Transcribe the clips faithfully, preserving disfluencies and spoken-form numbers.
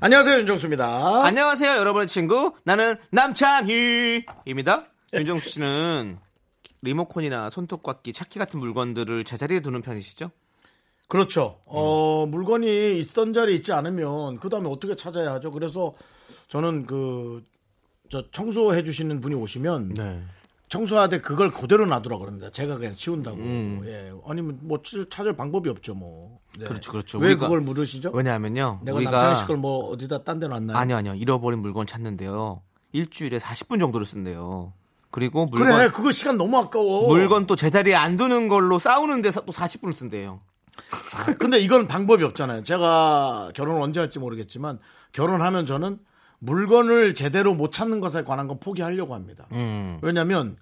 안녕하세요, 윤정수입니다. 안녕하세요, 여러분의 친구. 나는 남창희입니다. 윤정수 씨는 리모컨이나 손톱깎이, 차키 같은 물건들을 제자리에 두는 편이시죠? 그렇죠. 음. 어, 물건이 있던 자리에 있지 않으면 그 다음에 어떻게 찾아야 하죠? 그래서 저는 그, 저 청소해 주시는 분이 오시면 네. 청소하되 그걸 그대로 놔두라 그럽니다. 제가 그냥 치운다고. 음. 예. 아니면 뭐 찾을 방법이 없죠, 뭐. 네. 그렇죠, 그렇죠. 왜 우리가, 그걸 물으시죠? 왜냐하면요. 내가 남창희 씨 걸 뭐 어디다 딴 데 놨나요? 아니요, 아니요. 잃어버린 물건 찾는데요. 일주일에 사십 분 정도를 쓴대요. 그리고 물건. 그래, 그거 시간 너무 아까워. 물건 또 제자리에 안 두는 걸로 싸우는데 또 사십 분을 쓴대요. 아, 근데 이건 방법이 없잖아요. 제가 결혼을 언제 할지 모르겠지만 결혼하면 저는 물건을 제대로 못 찾는 것에 관한 건 포기하려고 합니다. 음. 왜냐하면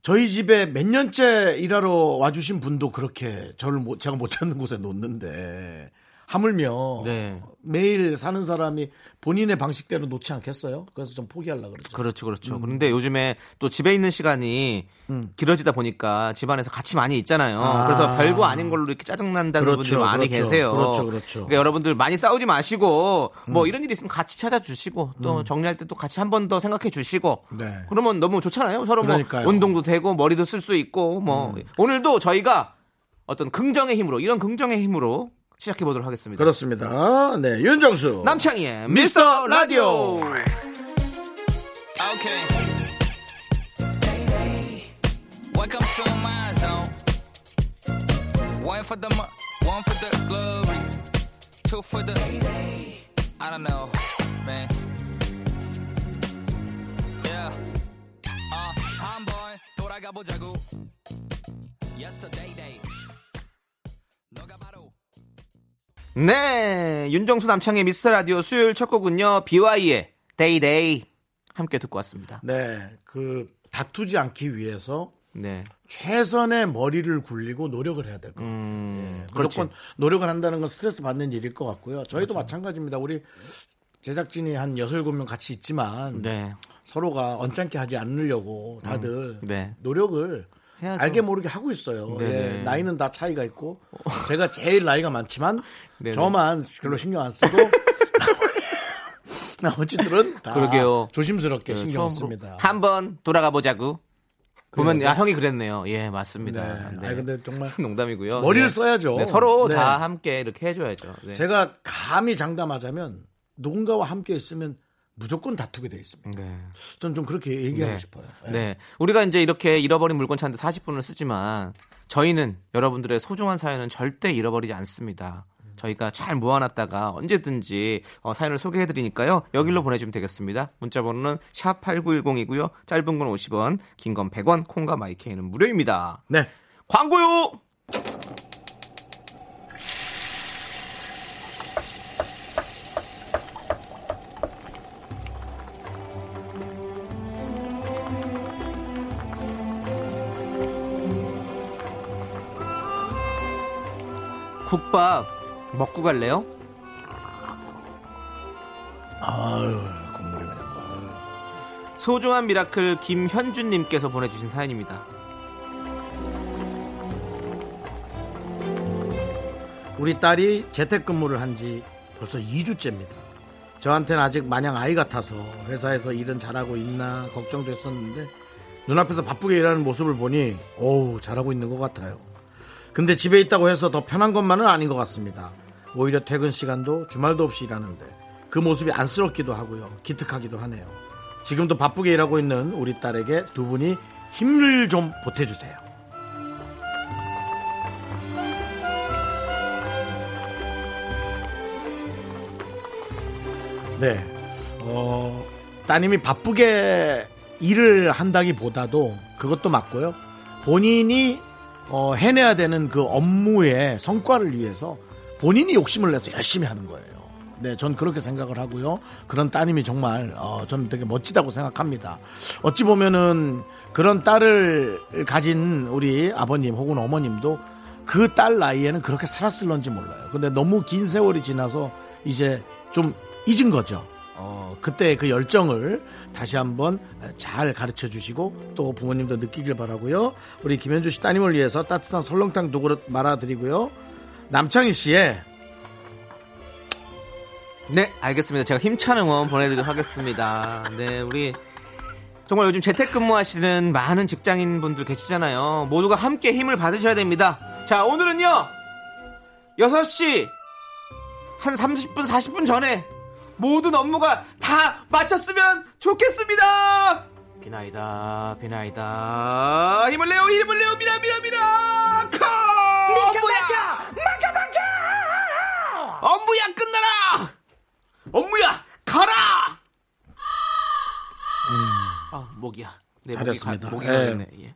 저희 집에 몇 년째 일하러 와주신 분도 그렇게 저를 못, 제가 못 찾는 곳에 놓는데 하물며 네. 매일 사는 사람이 본인의 방식대로 놓지 않겠어요? 그래서 좀 포기하려고 그러죠. 그렇죠, 그렇죠. 음. 그런데 요즘에 또 집에 있는 시간이 음. 길어지다 보니까 집안에서 같이 많이 있잖아요. 아. 그래서 별거 아닌 걸로 이렇게 짜증난다는 그렇죠, 분들 많이 그렇죠, 계세요. 그렇죠, 그렇죠. 그러니까 여러분들 많이 싸우지 마시고 뭐 음. 이런 일이 있으면 같이 찾아주시고 또 음. 정리할 때 또 같이 한 번 더 생각해 주시고 네. 그러면 너무 좋잖아요. 서로 뭐 운동도 되고 머리도 쓸 수 있고 뭐 음. 오늘도 저희가 어떤 긍정의 힘으로 이런 긍정의 힘으로 시작해 보도록 하겠습니다. 그렇습니다. 네, 윤정수 남창희의 미스터 라디오. 한번 돌아가 보자고. Yesterday day. 너가 바로 네, 윤정수 남창의 미스터라디오 수요일 첫 곡은요 비와이의 데이데이 함께 듣고 왔습니다. 네, 그 다투지 않기 위해서 네. 최선의 머리를 굴리고 노력을 해야 될 것 같아요. 음, 예, 무조건 노력을 한다는 건 스트레스 받는 일일 것 같고요. 저희도 그렇죠. 마찬가지입니다. 우리 제작진이 한 여섯, 일곱 명 같이 있지만 네. 서로가 언짢게 하지 않으려고 다들 음, 네. 노력을 해야죠. 알게 모르게 하고 있어요. 예, 나이는 다 차이가 있고 제가 제일 나이가 많지만 네네. 저만 별로 신경 안 쓰고 나머지들은 다 그러게요. 조심스럽게 네, 신경 씁니다. 한번 돌아가 보자고. 보면 네, 아, 형이 그랬네요. 예, 맞습니다. 네. 네. 아 근데 정말 농담이고요. 머리를 네. 써야죠. 네, 서로 네. 다 함께 이렇게 해줘야죠. 네. 제가 감히 장담하자면 누군가와 함께 있으면 무조건 다투게 돼 있습니다. 네. 저는 좀 그렇게 얘기하고 네. 싶어요. 네. 네. 우리가 이제 이렇게 잃어버린 물건 찾는데 사십 분을 쓰지만 저희는 여러분들의 소중한 사연은 절대 잃어버리지 않습니다. 음. 저희가 잘 모아놨다가 언제든지 어, 사연을 소개해드리니까요. 여기로 음. 보내주면 되겠습니다. 문자번호는 샵팔구일공이고요. 짧은 건 오십 원, 긴 건 백 원, 콩과 마이케이는 무료입니다. 네. 광고요! 국밥 먹고 갈래요? 아유, 국물이 그냥. 아유. 소중한 미라클 김현준님께서 보내주신 사연입니다. 우리 딸이 재택근무를 한 지 벌써 이 주째입니다. 저한테는 아직 마냥 아이 같아서 회사에서 일은 잘하고 있나 걱정됐었는데 눈앞에서 바쁘게 일하는 모습을 보니 어우, 잘하고 있는 것 같아요. 근데 집에 있다고 해서 더 편한 것만은 아닌 것 같습니다. 오히려 퇴근 시간도 주말도 없이 일하는데 그 모습이 안쓰럽기도 하고요. 기특하기도 하네요. 지금도 바쁘게 일하고 있는 우리 딸에게 두 분이 힘을 좀 보태주세요. 네, 어, 따님이 바쁘게 일을 한다기보다도 그것도 맞고요. 본인이 어, 해내야 되는 그 업무의 성과를 위해서 본인이 욕심을 내서 열심히 하는 거예요. 네, 전 그렇게 생각을 하고요. 그런 따님이 정말 어, 저는 되게 멋지다고 생각합니다. 어찌 보면은 그런 딸을 가진 우리 아버님 혹은 어머님도 그 딸 나이에는 그렇게 살았을런지 몰라요. 근데 너무 긴 세월이 지나서 이제 좀 잊은 거죠. 어, 그때 그 열정을 다시 한번 잘 가르쳐 주시고 또 부모님도 느끼길 바라고요. 우리 김현주 씨 따님을 위해서 따뜻한 설렁탕 두 그릇 말아드리고요. 남창희 씨의 네, 알겠습니다. 제가 힘찬 응원 보내드리도록 하겠습니다. 네, 우리 정말 요즘 재택근무하시는 많은 직장인분들 계시잖아요. 모두가 함께 힘을 받으셔야 됩니다. 자, 오늘은요 여섯 시 한 삼십 분 사십 분 전에 모든 업무가 다 마쳤으면 좋겠습니다. 비나이다 비나이다 힘을 내요 힘을 내요 비나 비나 비나 업무야 막혀 막혀 업무야 끝나라 업무야 가라. 음. 아 목이야. 네, 잘했습니다. 목이 가, 목이 네. 예.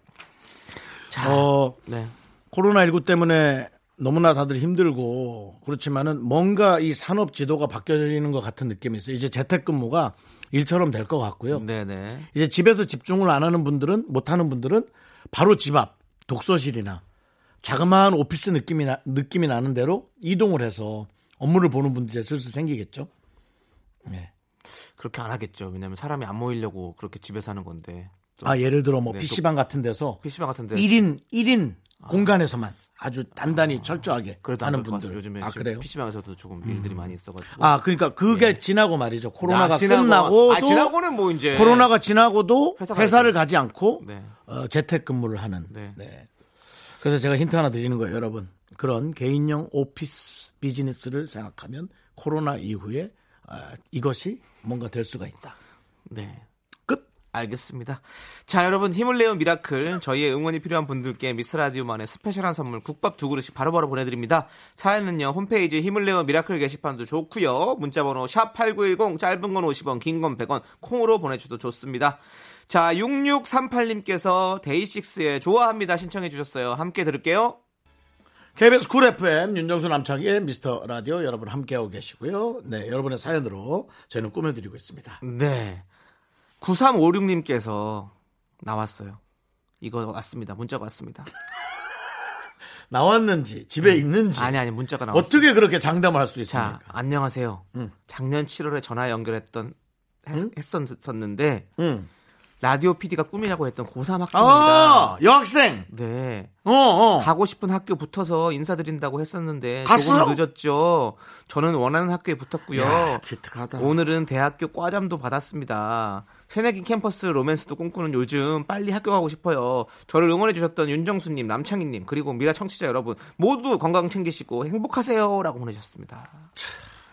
자, 어, 네. 코로나십구 때문에 너무나 다들 힘들고 그렇지만은 뭔가 이 산업 지도가 바뀌어지는 것 같은 느낌이 있어요. 이제 재택근무가 일처럼 될 것 같고요. 네네. 이제 집에서 집중을 안 하는 분들은 못하는 분들은 바로 집 앞 독서실이나 자그마한 오피스 느낌이, 나, 느낌이 나는 대로 이동을 해서 업무를 보는 분들이 슬슬 생기겠죠. 네. 그렇게 안 하겠죠. 왜냐하면 사람이 안 모이려고 그렇게 집에서 하는 건데. 아 예를 들어 뭐 네, 피시방 같은 데서 피시방 같은 데 일 인 일 인 아. 공간에서만. 아주 단단히 아, 철저하게 그래도 하는 분들. 요즘에 아, 그래요? 피시방에서도 조금 음. 일들이 많이 있어가지고. 아, 그러니까 그게 예. 지나고 말이죠. 코로나가 아, 지나고, 끝나고. 아, 지나고는 뭐 이제. 코로나가 지나고도 회사를 가지 않고 네. 어, 재택근무를 하는. 네. 네. 그래서 제가 힌트 하나 드리는 거예요, 여러분. 그런 개인용 오피스 비즈니스를 생각하면 코로나 이후에 어, 이것이 뭔가 될 수가 있다. 네. 알겠습니다. 자, 여러분 힘을 내요 미라클 저희의 응원이 필요한 분들께 미스라디오만의 스페셜한 선물 국밥 두 그릇씩 바로바로 보내드립니다. 사연은요 홈페이지 힘을 내요 미라클 게시판도 좋고요. 문자번호 샵팔구일공 짧은 건 오십 원 긴 건 백 원 콩으로 보내주셔도 좋습니다. 자, 육육삼팔님께서 데이식스의 좋아합니다 신청해 주셨어요. 함께 들을게요. 케이비에스 쿨 에프엠 윤정수 남창희의 미스터 라디오 여러분 함께하고 계시고요. 네, 여러분의 사연으로 저희는 꾸며드리고 있습니다. 네. 구삼오육님께서 나왔어요. 이거 왔습니다. 문자가 왔습니다. 나왔는지 집에 응. 있는지 아니 아니 문자가 나왔어요. 어떻게 그렇게 장담을 할 수 있습니까? 자, 안녕하세요. 응. 작년 칠월에 전화 연결했던 응? 했었는데 응. 라디오 피디가 꿈이라고 했던 고삼 학생입니다. 어, 여학생. 네. 어, 어. 가고 싶은 학교 붙어서 인사드린다고 했었는데 조금 늦었죠. 저는 원하는 학교에 붙었고요. 야, 기특하다. 오늘은 대학교 과잠도 받았습니다. 새내기 캠퍼스 로맨스도 꿈꾸는 요즘 빨리 학교 가고 싶어요. 저를 응원해 주셨던 윤정수님, 남창희님 그리고 미라 청취자 여러분 모두 건강 챙기시고 행복하세요라고 보내셨습니다.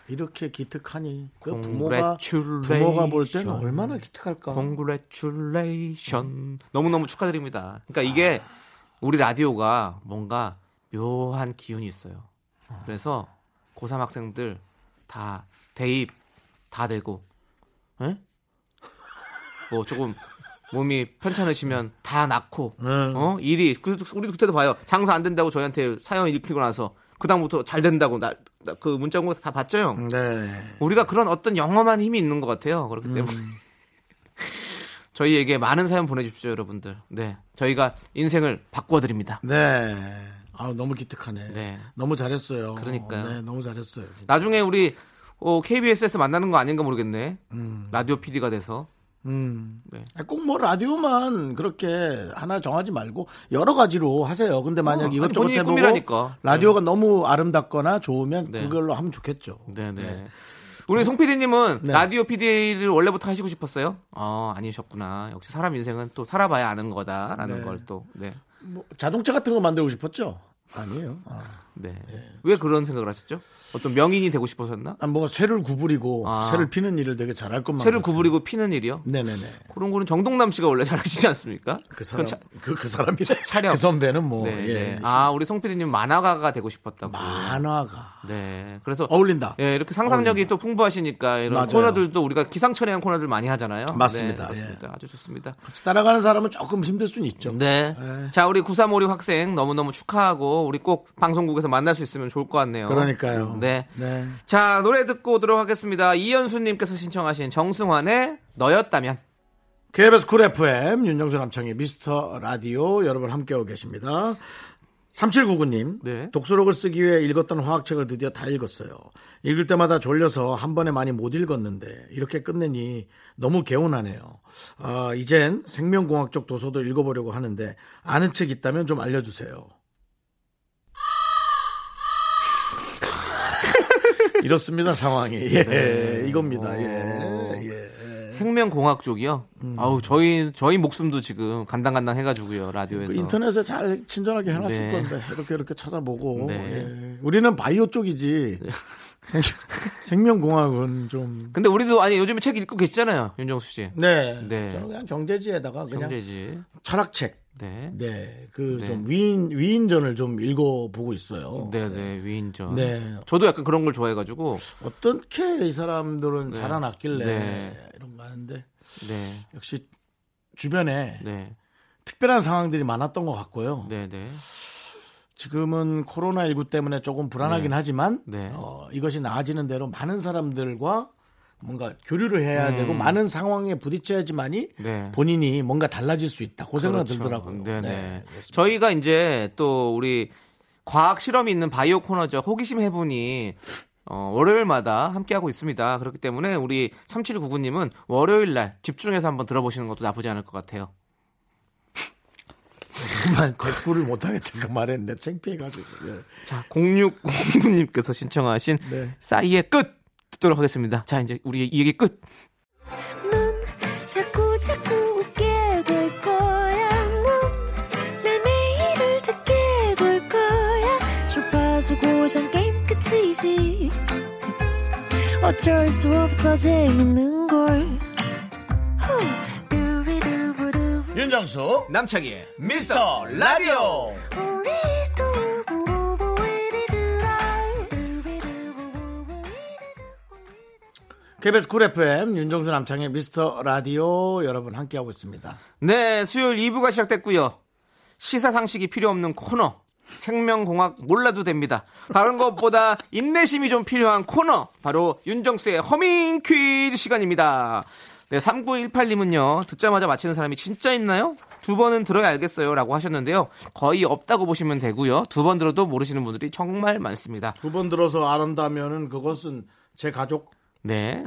이렇게 기특하니 그 부모가 부모가 볼 때는 얼마나 기특할까. Congratulation 너무너무 축하드립니다. 그러니까 이게 아. 우리 라디오가 뭔가 묘한 기운이 있어요. 아. 그래서 고삼 학생들 다 대입 다 되고 에? 뭐 조금 몸이 편찮으시면 다 낳고 음. 어? 일이 우리 그때도 봐요. 장사 안 된다고 저희한테 사연 읽히고 나서 그 다음부터 잘 된다고 나, 나, 그 문자 온 거 다 봤죠. 네. 우리가 그런 어떤 영험한 힘이 있는 것 같아요. 그렇기 때문에 음. 저희에게 많은 사연 보내주십시오, 여러분들. 네, 저희가 인생을 바꿔드립니다. 네. 아 너무 기특하네. 네. 너무 잘했어요. 그러니까요. 네, 너무 잘했어요. 진짜. 나중에 우리 어, 케이비에스에서 만나는 거 아닌가 모르겠네. 음. 라디오 피디가 돼서. 음. 네. 꼭 뭐 라디오만 그렇게 하나 정하지 말고 여러 가지로 하세요. 근데 만약 어, 이것저것 해보고 꿈이라니까. 라디오가 네. 너무 아름답거나 좋으면 네. 그걸로 하면 좋겠죠. 네네. 네. 우리 송 피디님은 네. 라디오 피디를 원래부터 하시고 싶었어요? 어, 아니셨구나. 역시 사람 인생은 또 살아봐야 아는 거다라는 네. 걸 또. 네. 뭐 자동차 같은 거 만들고 싶었죠? 아니에요. 아. 네. 네. 왜 그런 생각을 하셨죠? 어떤 명인이 되고 싶으셨나? 아, 뭔가 쇠를 구부리고 아. 쇠를 피는 일을 되게 잘할 것만. 쇠를 같은. 구부리고 피는 일이요? 네네네. 그런 거는 정동남 씨가 원래 잘하시지 않습니까? 그 사람, 그, 그 사람이 차려. 그 선배는 뭐. 예. 아, 우리 송 피디님 만화가가 되고 싶었다고. 만화가. 네. 그래서 어울린다. 예, 이렇게 상상력이 어울린다. 또 풍부하시니까 이런 맞아요. 코너들도 우리가 기상천외한 코너들 많이 하잖아요. 맞습니다. 네, 맞습니다. 예. 아주 좋습니다. 따라가는 사람은 조금 힘들 수는 있죠. 네. 예. 자, 우리 구삼오육 학생 너무 너무 축하하고 우리 꼭 방송국에서 그래서 만날 수 있으면 좋을 것 같네요. 그러니까요. 네. 네. 자, 노래 듣고 오도록 하겠습니다. 이현수님께서 신청하신 정승환의 너였다면. 케이비에스 쿨 에프엠 윤정수 남창희 미스터 라디오 여러분 함께하고 계십니다. 삼칠구구 님 네. 독서록을 쓰기 위해 읽었던 화학책을 드디어 다 읽었어요. 읽을 때마다 졸려서 한 번에 많이 못 읽었는데 이렇게 끝내니 너무 개운하네요. 아, 이젠 생명공학적 도서도 읽어보려고 하는데 아는 책 있다면 좀 알려주세요. 이렇습니다 상황이. 예, 네. 이겁니다. 예, 예. 생명공학 쪽이요. 음. 아우 저희 저희 목숨도 지금 간당간당 해가지고요 라디오에서. 그 인터넷에 잘 친절하게 해놨을 네. 건데 이렇게 이렇게 찾아보고. 네. 예. 우리는 바이오 쪽이지. 네. 생명공학은 좀. 근데 우리도 아니 요즘에 책 읽고 계시잖아요 윤정수 씨. 네. 네. 저는 그냥 경제지에다가 그냥 경제지. 철학책. 네. 네. 그 좀 네. 위인 위인전을 좀 읽어보고 있어요. 네네 네. 위인전. 네. 저도 약간 그런 걸 좋아해가지고 어떻게 이 사람들은 네. 자라났길래 네. 이런 거 하는데 네. 역시 주변에 네. 특별한 상황들이 많았던 것 같고요. 네네. 네. 지금은 코로나십구 때문에 조금 불안하긴 네. 하지만 네. 어, 이것이 나아지는 대로 많은 사람들과 뭔가 교류를 해야 음. 되고 많은 상황에 부딪혀야지만이 네. 본인이 뭔가 달라질 수 있다. 그 생각 그렇죠. 들더라고요. 네네. 네. 저희가 이제 또 우리 과학 실험이 있는 바이오 코너죠. 호기심 해보니 어, 월요일마다 함께하고 있습니다. 그렇기 때문에 우리 삼칠구구 님은 월요일날 집중해서 한번 들어보시는 것도 나쁘지 않을 것 같아요. 정말 대꾸를 못하겠다고 말했는데 창피해가지고. 네. 자, 공육공구 님께서 신청하신 네. 싸이의 끝. 듣도록 하겠습니다. 자, 이제 우리 이 얘기 끝. 넌 자꾸 자꾸 웃게 될 거야. 넌 내 매일을 듣게 될 거야. 주파수 고정 게임 끝이지. 어쩔 수 없어 재밌는 걸. 윤정수 남창희의 미스터 라디오. 케이비에스 쿨 에프엠 윤정수 남창의 미스터 라디오 여러분 함께하고 있습니다. 네, 수요일 이 부가 시작됐고요. 시사상식이 필요 없는 코너 생명공학 몰라도 됩니다. 다른 것보다 인내심이 좀 필요한 코너 바로 윤정수의 허밍 퀴즈 시간입니다. 네, 삼구일팔 님은요 듣자마자 맞히는 사람이 진짜 있나요? 두 번은 들어야 알겠어요 라고 하셨는데요. 거의 없다고 보시면 되고요. 두 번 들어도 모르시는 분들이 정말 많습니다. 두 번 들어서 안다면은 그것은 제 가족 네.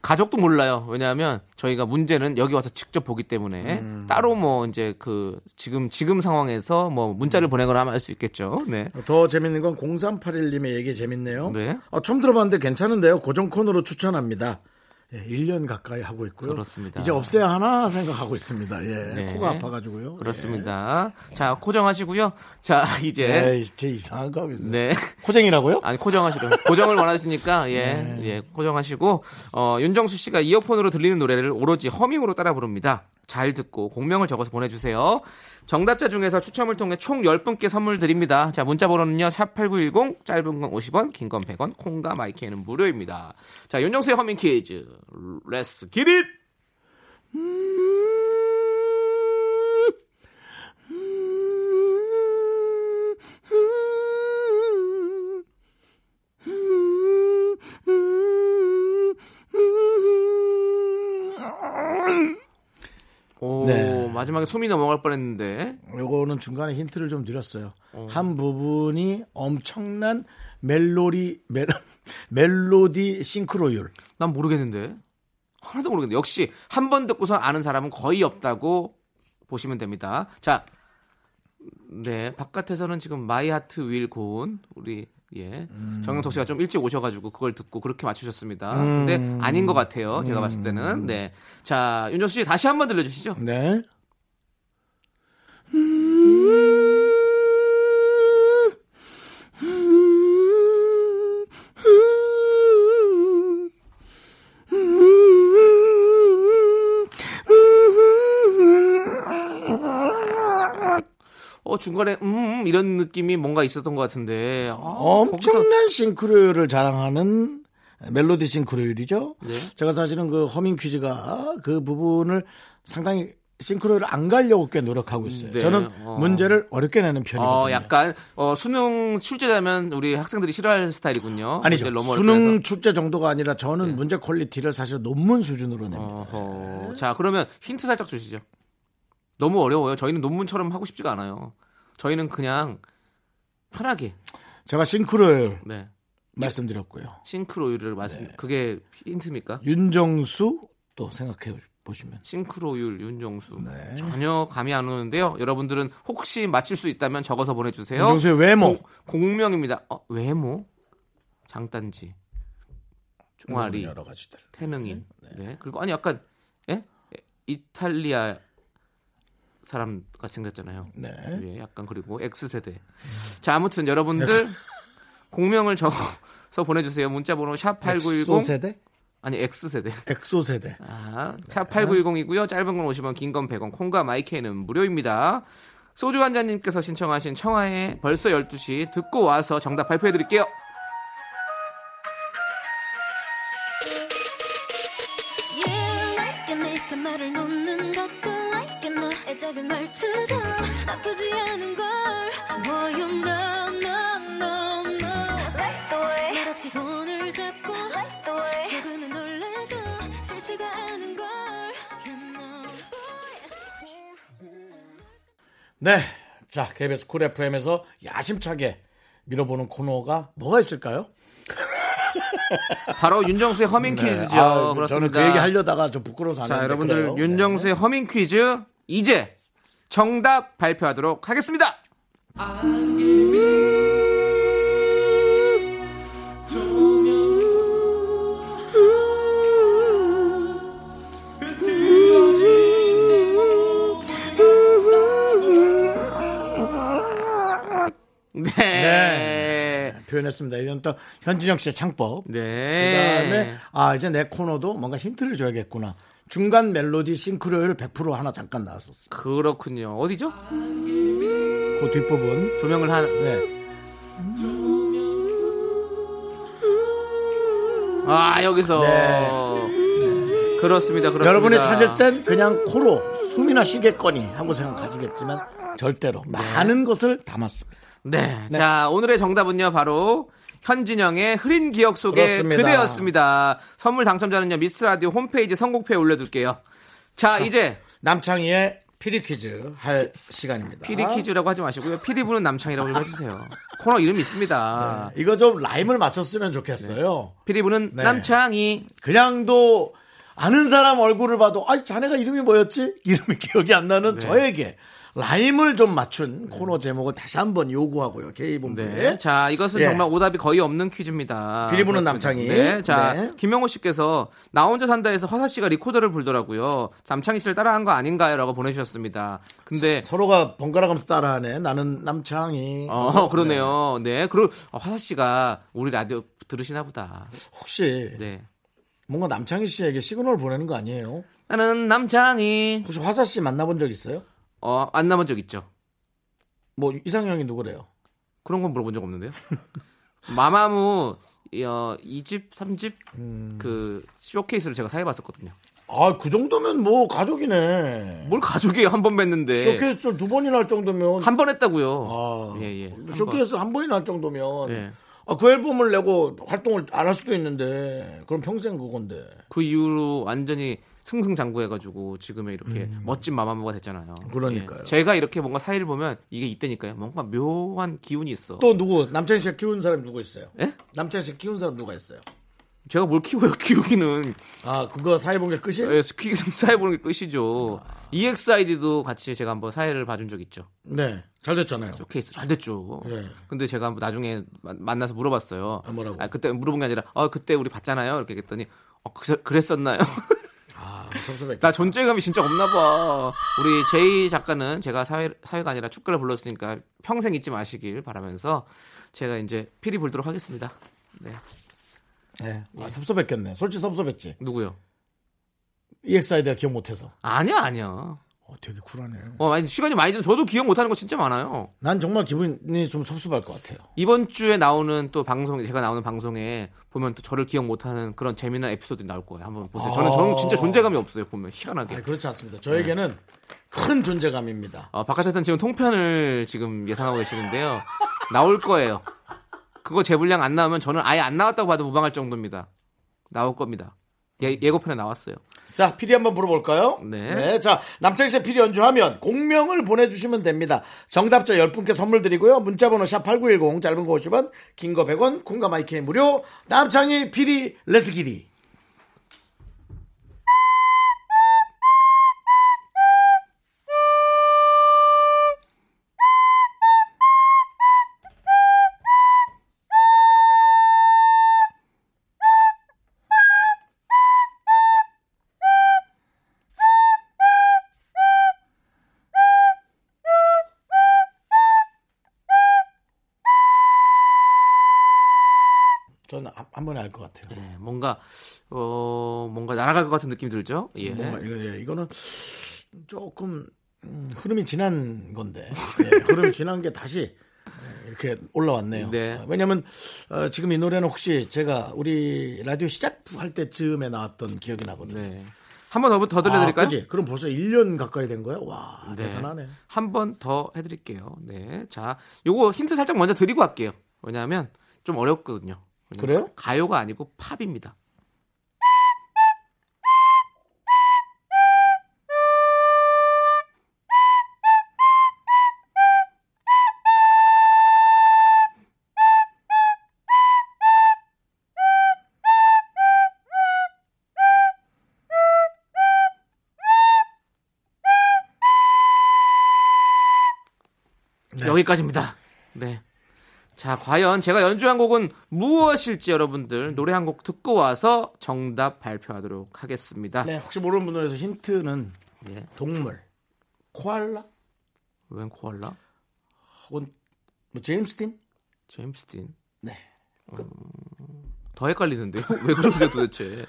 가족도 몰라요. 왜냐하면 저희가 문제는 여기 와서 직접 보기 때문에 음. 따로 뭐 이제 그 지금 지금 상황에서 뭐 문자를 음. 보내거나 하면 알 수 있겠죠. 네. 더 재밌는 건 공삼팔일 님의 얘기 재밌네요. 네. 아, 처음 들어봤는데 괜찮은데요. 고정 코너로 추천합니다. 예, 일 년 가까이 하고 있고요. 그렇습니다. 이제 없애야 하나 생각하고 있습니다. 예, 네. 코가 아파가지고요. 그렇습니다. 예. 자, 코정하시고요. 자, 이제 네, 제 이상한 거 있어요. 네, 코쟁이라고요? 아니, 코정하시려. 고정을 원하시니까 예, 네. 예, 코정하시고 어, 윤정수 씨가 이어폰으로 들리는 노래를 오로지 허밍으로 따라 부릅니다. 잘 듣고 공명을 적어서 보내주세요. 정답자 중에서 추첨을 통해 총 열 분께 선물 드립니다. 자, 문자 번호는요 샵팔구일공 짧은 건 오십 원 긴 건 백 원 콩과 마이키는 무료입니다. 자, 윤정수의 허밍 퀴즈 Let's get it. 오, 네. 마지막에 숨이 넘어갈 뻔했는데 요거는 중간에 힌트를 좀 드렸어요. 어. 한 부분이 엄청난 멜로디 멜, 멜로디 싱크로율. 난 모르겠는데 하나도 모르겠는데 역시 한 번 듣고선 아는 사람은 거의 없다고 보시면 됩니다. 자, 네 바깥에서는 지금 마이 하트 윌 고온 우리 예 음. 정영석 씨가 좀 일찍 오셔가지고 그걸 듣고 그렇게 맞추셨습니다. 음. 근데 아닌 것 같아요. 제가 음. 봤을 때는 네. 자, 윤정수 씨 다시 한번 들려주시죠. 네. 어, 중간에 음 이런 느낌이 뭔가 있었던 것 같은데 아, 엄청난 거기서... 싱크로율을 자랑하는 멜로디 싱크로율이죠. 네. 제가 사실은 그 허밍 퀴즈가 그 부분을 상당히 싱크로율을 안 가려고 꽤 노력하고 있어요. 네. 저는 어. 문제를 어렵게 내는 편이거든요. 어, 약간 어, 수능 출제자면 우리 학생들이 싫어할 스타일이군요. 아니죠. 수능 출제 정도가 아니라 저는 네. 문제 퀄리티를 사실 논문 수준으로 냅니다. 어, 네. 자, 그러면 힌트 살짝 주시죠. 너무 어려워요. 저희는 논문처럼 하고 싶지가 않아요. 저희는 그냥 편하게. 제가 싱크로율 네. 말씀드렸고요. 싱크로율을 말씀. 네. 그게 힌트입니까? 윤정수 또 생각해 보시면. 싱크로율 윤정수. 네. 전혀 감이 안 오는데요. 여러분들은 혹시 맞힐 수 있다면 적어서 보내주세요. 윤정수의 외모. 고, 공명입니다. 어, 외모. 장단지. 종아리. 여러 가지들. 태능인. 네. 네. 그리고 아니 약간 예? 이탈리아. 사람 같이 생겼잖아요. 네. 예, 약간 그리고 X세대. 자, 아무튼 여러분들 공명을 적어서 보내주세요. 문자번호 샵 팔구일공. X세대? 아니 X세대. X세대. 아, 네. 샵 팔구일공이고요. 짧은 건 오십 원, 긴 건 백 원. 콩과 마이케이는 무료입니다. 소주 한 잔님께서 신청하신 청하에 벌써 열두 시 듣고 와서 정답 발표해드릴게요. 네, 자 케이비에스 쿨 에프엠에서 야심차게 밀어보는 코너가 뭐가 있을까요? 바로 윤정수의 허밍 퀴즈죠. 네, 아, 그렇습니다. 저는 그 얘기 하려다가 좀 부끄러워서 안 했는데. 자, 여러분들 그래요? 윤정수의 네. 허밍 퀴즈 이제 정답 발표하도록 하겠습니다. 네. 네. 표현했습니다. 이건 또 현진영 씨의 창법. 네. 그다음에 아 이제 내 코너도 뭔가 힌트를 줘야겠구나. 중간 멜로디 싱크로율 백 퍼센트 하나 잠깐 나왔었어요. 그렇군요. 어디죠? 그 뒷부분 조명을 한. 네. 아 여기서. 네. 네. 그렇습니다. 그렇습니다. 여러분이 찾을 땐 그냥 코로 숨이나 쉬겠거니 하고 생각하시겠지만 절대로 네. 많은 것을 담았습니다. 네. 네. 자, 오늘의 정답은요, 바로 현진영의 흐린 기억 속의 그대였습니다. 선물 당첨자는요, 미스터 라디오 홈페이지 선곡표에 올려둘게요. 자, 이제. 남창희의 피리 퀴즈 할 시간입니다. 피리 퀴즈라고 하지 마시고요. 피리 부는 남창희라고 좀 해주세요. 코너 이름이 있습니다. 네. 이거 좀 라임을 맞췄으면 좋겠어요. 네. 피리 부는 네. 남창희. 그냥도 아는 사람 얼굴을 봐도, 아, 자네가 이름이 뭐였지? 이름이 기억이 안 나는 네. 저에게. 라임을 좀 맞춘 코너 제목을 다시 한번 요구하고요. K본부에. 네. 자, 이것은 예. 정말 오답이 거의 없는 퀴즈입니다. 비리부는 남창희. 네. 자, 네. 김영호 씨께서 나 혼자 산다에서 화사 씨가 리코더를 불더라고요. 남창희 씨를 따라한 거 아닌가요? 라고 보내주셨습니다. 근데 서, 서로가 번갈아가면서 따라하네. 나는 남창희. 어, 그러네요. 네. 네. 그리고 화사 씨가 우리 라디오 들으시나 보다. 혹시 네. 뭔가 남창희 씨에게 시그널을 보내는 거 아니에요? 나는 남창희. 혹시 화사 씨 만나본 적 있어요? 어, 안 남은 적 있죠. 뭐 이상형이 누구래요? 그런 건 물어본 적 없는데요. 마마무 어, 이 집, 삼 집 음... 그 쇼케이스를 제가 사해봤었거든요. 아, 그 정도면 뭐 가족이네. 뭘 가족이에요? 한 번 뵀는데. 쇼케이스를 두 번이나 할 정도면. 한 번 했다고요. 아, 예, 예. 한 쇼케이스를 번. 한 번이나 할 정도면. 예. 아, 그 앨범을 내고 활동을 안 할 수도 있는데 그럼 평생 그건데. 그 이후로 완전히. 승승장구해가지고 지금의 이렇게 음. 멋진 마마무가 됐잖아요. 그러니까요. 예. 제가 이렇게 뭔가 사이를 보면 이게 이때니까요. 뭔가 묘한 기운이 있어. 또 누구? 남창희 씨가 키운 사람 누구 있어요? 예? 남창희 씨가 키운 사람 누가 있어요? 제가 뭘 키워요? 키우기는. 아 그거 사회 보는 게 끝이에요? 예, 사회 보는 게 끝이죠. 아. 이엑스아이디도 같이 제가 한번 사회를 봐준 적 있죠. 네. 잘 됐잖아요. 케이스 잘 됐죠. 예. 근데 제가 한번 나중에 만나서 물어봤어요. 아, 뭐라고? 아, 그때 물어본 게 아니라 아, 그때 우리 봤잖아요. 이렇게 했더니 어, 그, 그랬었나요? 아, 나 존재감이 진짜 없나봐. 우리 제이 작가는 제가 사회, 사회가 아니라 축가를 불렀으니까 평생 잊지 마시길 바라면서 제가 이제 피리 불도록 하겠습니다. 네. 네. 아, 섭섭했겠네. 솔직히 섭섭했지. 누구요? 이엑스아이디가 기억 못해서. 아니야, 아니야. 어, 되게 쿨하네요. 어, 많이, 시간이 많이 든 저도 기억 못하는 거 진짜 많아요. 난 정말 기분이 좀 섭섭할 것 같아요. 이번 주에 나오는 또 방송, 제가 나오는 방송에 보면 또 저를 기억 못하는 그런 재미난 에피소드가 나올 거예요. 한번 보세요. 저는, 아~ 저는 진짜 존재감이 없어요. 보면 희한하게. 아니, 그렇지 않습니다. 저에게는 네. 큰 존재감입니다. 어, 바깥에서는 지금 통편을 지금 예상하고 계시는데요. 나올 거예요. 그거 재분량 안 나오면 저는 아예 안 나왔다고 봐도 무방할 정도입니다. 나올 겁니다. 예, 예고편에 나왔어요. 자, 피리 한번 물어볼까요? 네. 네. 자, 남창희 씨 피리 연주하면 공명을 보내주시면 됩니다. 정답자 열 분께 선물 드리고요. 문자번호 샵팔구일공, 짧은 거 오십 원, 긴 거 백 원, 공감 아이케이 무료. 남창희 피리 레스기리. 저는 한 번에 알 것 같아요. 네, 뭔가 어 뭔가 날아갈 것 같은 느낌이 들죠. 예. 뭔가 이거 예, 이거는 조금 음, 흐름이 지난 건데 예, 흐름이 지난 게 다시 예, 이렇게 올라왔네요. 네. 왜냐하면 어, 지금 이 노래는 혹시 제가 우리 라디오 시작할 때쯤에 나왔던 기억이 나거든요. 네. 한 번 더 더 들려드릴까요? 아, 그럼 벌써 일 년 가까이 된 거예요? 와 네. 대단하네. 한 번 더 해드릴게요. 네, 자, 요거 힌트 살짝 먼저 드리고 할게요. 왜냐하면 좀 어렵거든요. 그래요? 가요가 아니고 팝입니다. 네. 여기까지입니다. 네. 자, 과연 제가 연주한 곡은 무엇일지 여러분들 노래 한 곡 듣고 와서 정답 발표하도록 하겠습니다. 네, 혹시 모르는 분들에서 힌트는 네. 동물 코알라? 웬 코알라? 혹은 뭐 제임스 딘? 제임스 딘? 네. 음, 더 헷갈리는데요? 왜 그러세요 도대체?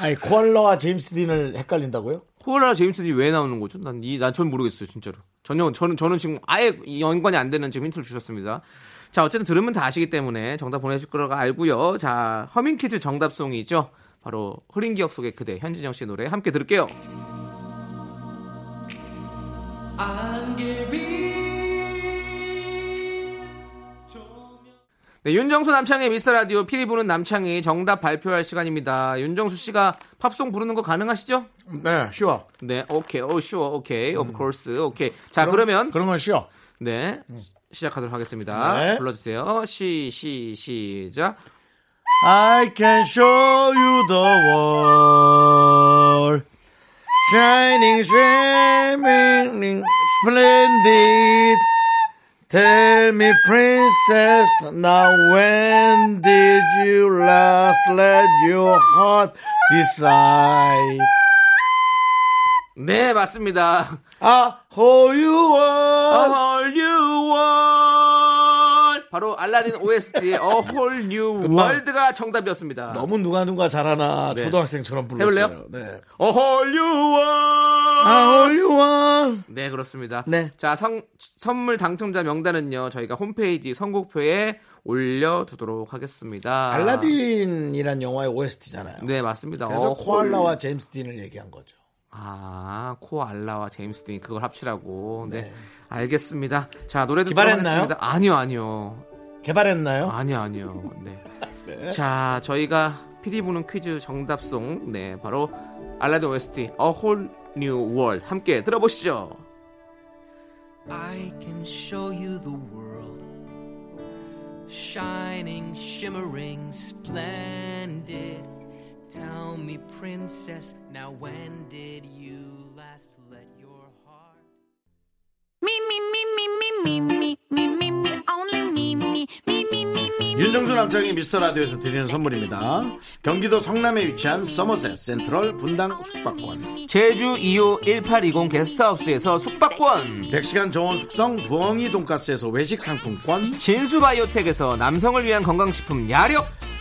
아니 코알라와 제임스 딘을 헷갈린다고요? 코알라와 제임스 딘이 왜 나오는 거죠? 난 이 난 전 모르겠어요 진짜로. 전혀 저는 저는 지금 아예 연관이 안 되는 지금 힌트를 주셨습니다. 자, 어쨌든 들으면 다 아시기 때문에 정답 보내실 거라고 알고요. 자, 허밍키즈 정답송이죠. 바로 흐린 기억 속의 그대, 현진영 씨 노래 함께 들을게요. 네, 윤정수 남창의 미스터 라디오 피리 부는 남창이 정답 발표할 시간입니다. 윤정수 씨가 팝송 부르는 거 가능하시죠? 네, sure. 네, 오케이, 오, sure, 오케이, of course, 오케이. 자, 그럼, 그러면 그런 건 sure. 네. 음. 시작하도록 하겠습니다. 네. 불러주세요. 시, 시, 시작. I can show you the world. Shining, shimmering, splendid. Tell me, princess, now when did you last let your heart decide? 네, 맞습니다. 아, all you want, all you want. 바로 알라딘 오에스티의 A Whole New World가 정답이었습니다. 너무 누가 누가 잘하나 네. 초등학생처럼 불렀어요. 해볼래요? 네. A Whole New World, A Whole New World. 네, 그렇습니다. 네. 자, 성, 선물 당첨자 명단은요 저희가 홈페이지 선곡표에 올려두도록 하겠습니다. 알라딘이란 영화의 오에스티잖아요. 네, 맞습니다. 그래서 어, 코알라와 홀... 제임스 딘을 얘기한 거죠. 아, 코알라와 제임스 딘 그걸 합치라고. 네. 네. 알겠습니다. 자, 노래 듣도록 하겠습니다. 아니요, 아니요. 개발했나요? 아니요, 아니요. 네. 네. 자, 저희가 피리 부는 퀴즈 정답송. 네, 바로 알라딘 오에스티 A Whole New World 함께 들어보시죠. I can show you the world. Shining, shimmering, splendid. Tell me, princess, now when did you last let your heart? Me, me, me, me, me, me, me, me, me, only me, me, me, me, me, me. 윤정수 남창희 미스터 라디오에서 드리는 선물입니다. 경기도 성남에 위치한 서머셋 센트럴 분당 숙박권. 제주 이 호 일팔이공 게스트하우스에서 숙박권. 백 시간 정원 숙성 부엉이 돈가스에서 외식 상품권. 진수 바이오텍에서 남성을 위한 건강식품 야력.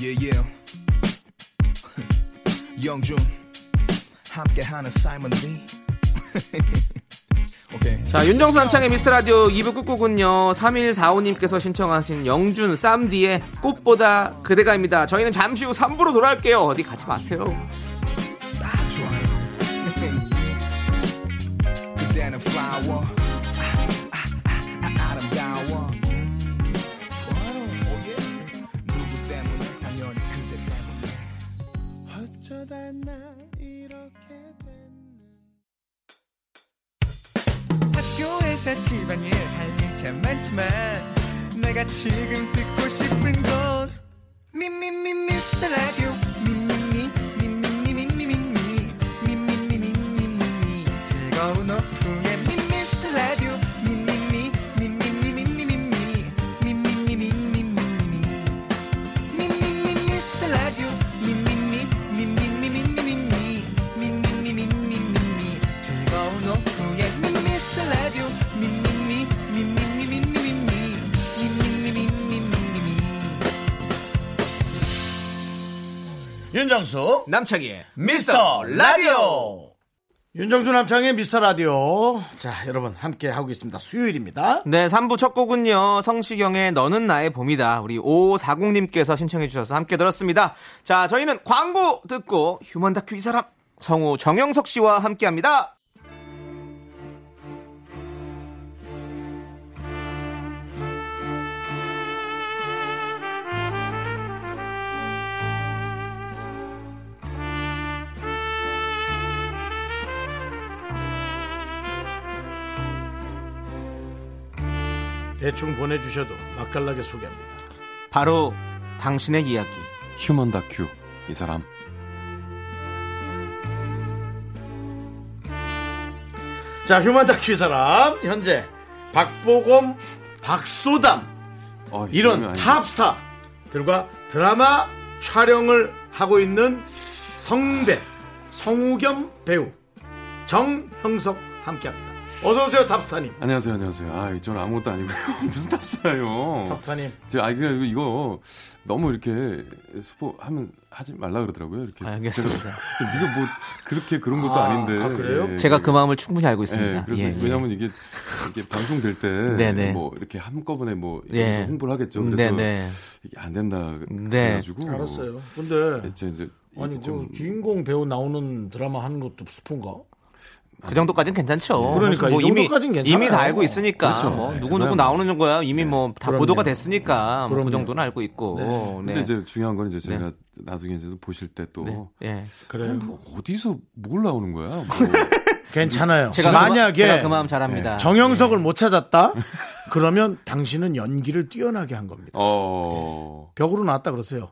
Yeah, yeah. 영준 함께하는 사이먼 리. 오케이. 자, 윤정수 남창의 미스터라디오 이 부 끝곡은요, 삼일사오님께서 신청하신 영준 쌈디의 꽃보다 그대가입니다. 저희는 잠시 후 삼 부로 돌아올게요. 어디 가지 마세요. 아, 좋아요. 그대는 flower. 아, 아, 아, 아, 아름다워. 학교에서 집안일 할 일 참 많지만 내가 지금 듣고 싶은 건 미미미 미스터 라디오 미미미 미미미 미미미 미미미 미미미 즐거운 오픈에 미스터 라디오 미미미 미미미 미미미 미미미 미미미 미미미 미스터 라디오 미미미 미미미 미미미 미미미 미미미 즐거운 오픈. 윤정수 남창희의 미스터 라디오. 윤정수 남창희의 미스터 라디오. 자, 여러분 함께 하고 있습니다. 수요일입니다. 네, 삼 부 첫 곡은요, 성시경의 너는 나의 봄이다, 우리 오오사공님께서 신청해 주셔서 함께 들었습니다. 자, 저희는 광고 듣고 휴먼 다큐 이 사람 성우 정영석 씨와 함께합니다. 대충 보내주셔도 맛깔나게 소개합니다. 바로 당신의 이야기 휴먼 다큐 이 사람. 자, 휴먼 다큐 이 사람 현재 박보검, 박소담 어, 이런 탑스타들과 드라마 촬영을 하고 있는 성배 성우 겸 배우 정형석 함께합니다. 어서오세요, 탑스타님. 안녕하세요, 안녕하세요. 아, 저는 아무것도 아니고요. 무슨 탑스타예요? 탑스타님. 제가, 아, 이거, 이거, 너무 이렇게, 스포하면, 하지 말라 그러더라고요. 이렇게. 아, 알겠습니다. 네가 뭐, 그렇게 그런 것도 아, 아닌데. 아, 그래요? 예, 제가 그 마음을 충분히 알고 있습니다. 예, 예, 왜냐면 예. 이게, 이게 방송될 때, 네네. 뭐, 이렇게 한꺼번에 뭐, 예. 홍보를 하겠죠. 그래서, 네네. 이게 안 된다. 그래가지고. 네. 알았어요. 근데, 이제, 이제 아니, 좀, 그 주인공 배우 나오는 드라마 하는 것도 스포인가? 그 정도까지는 괜찮죠. 그러니까 뭐 이미 이미 다 알고 있으니까. 그렇죠. 뭐 네, 누구 누구 나오는 거야. 이미 네. 뭐 다 보도가 됐으니까 뭐 그 정도는 알고 있고. 네. 네. 근데 이제 중요한 건 이제 제가 네. 나중에 이제 보실 때 또 네. 네. 그래 뭐 어디서 뭘 나오는 거야. 뭐. 괜찮아요. 제가 만약에 제가 그 마음 잘합니다. 네. 정영석을 네. 못 찾았다. 그러면 당신은 연기를 뛰어나게 한 겁니다. 어... 네. 벽으로 나왔다 그러세요.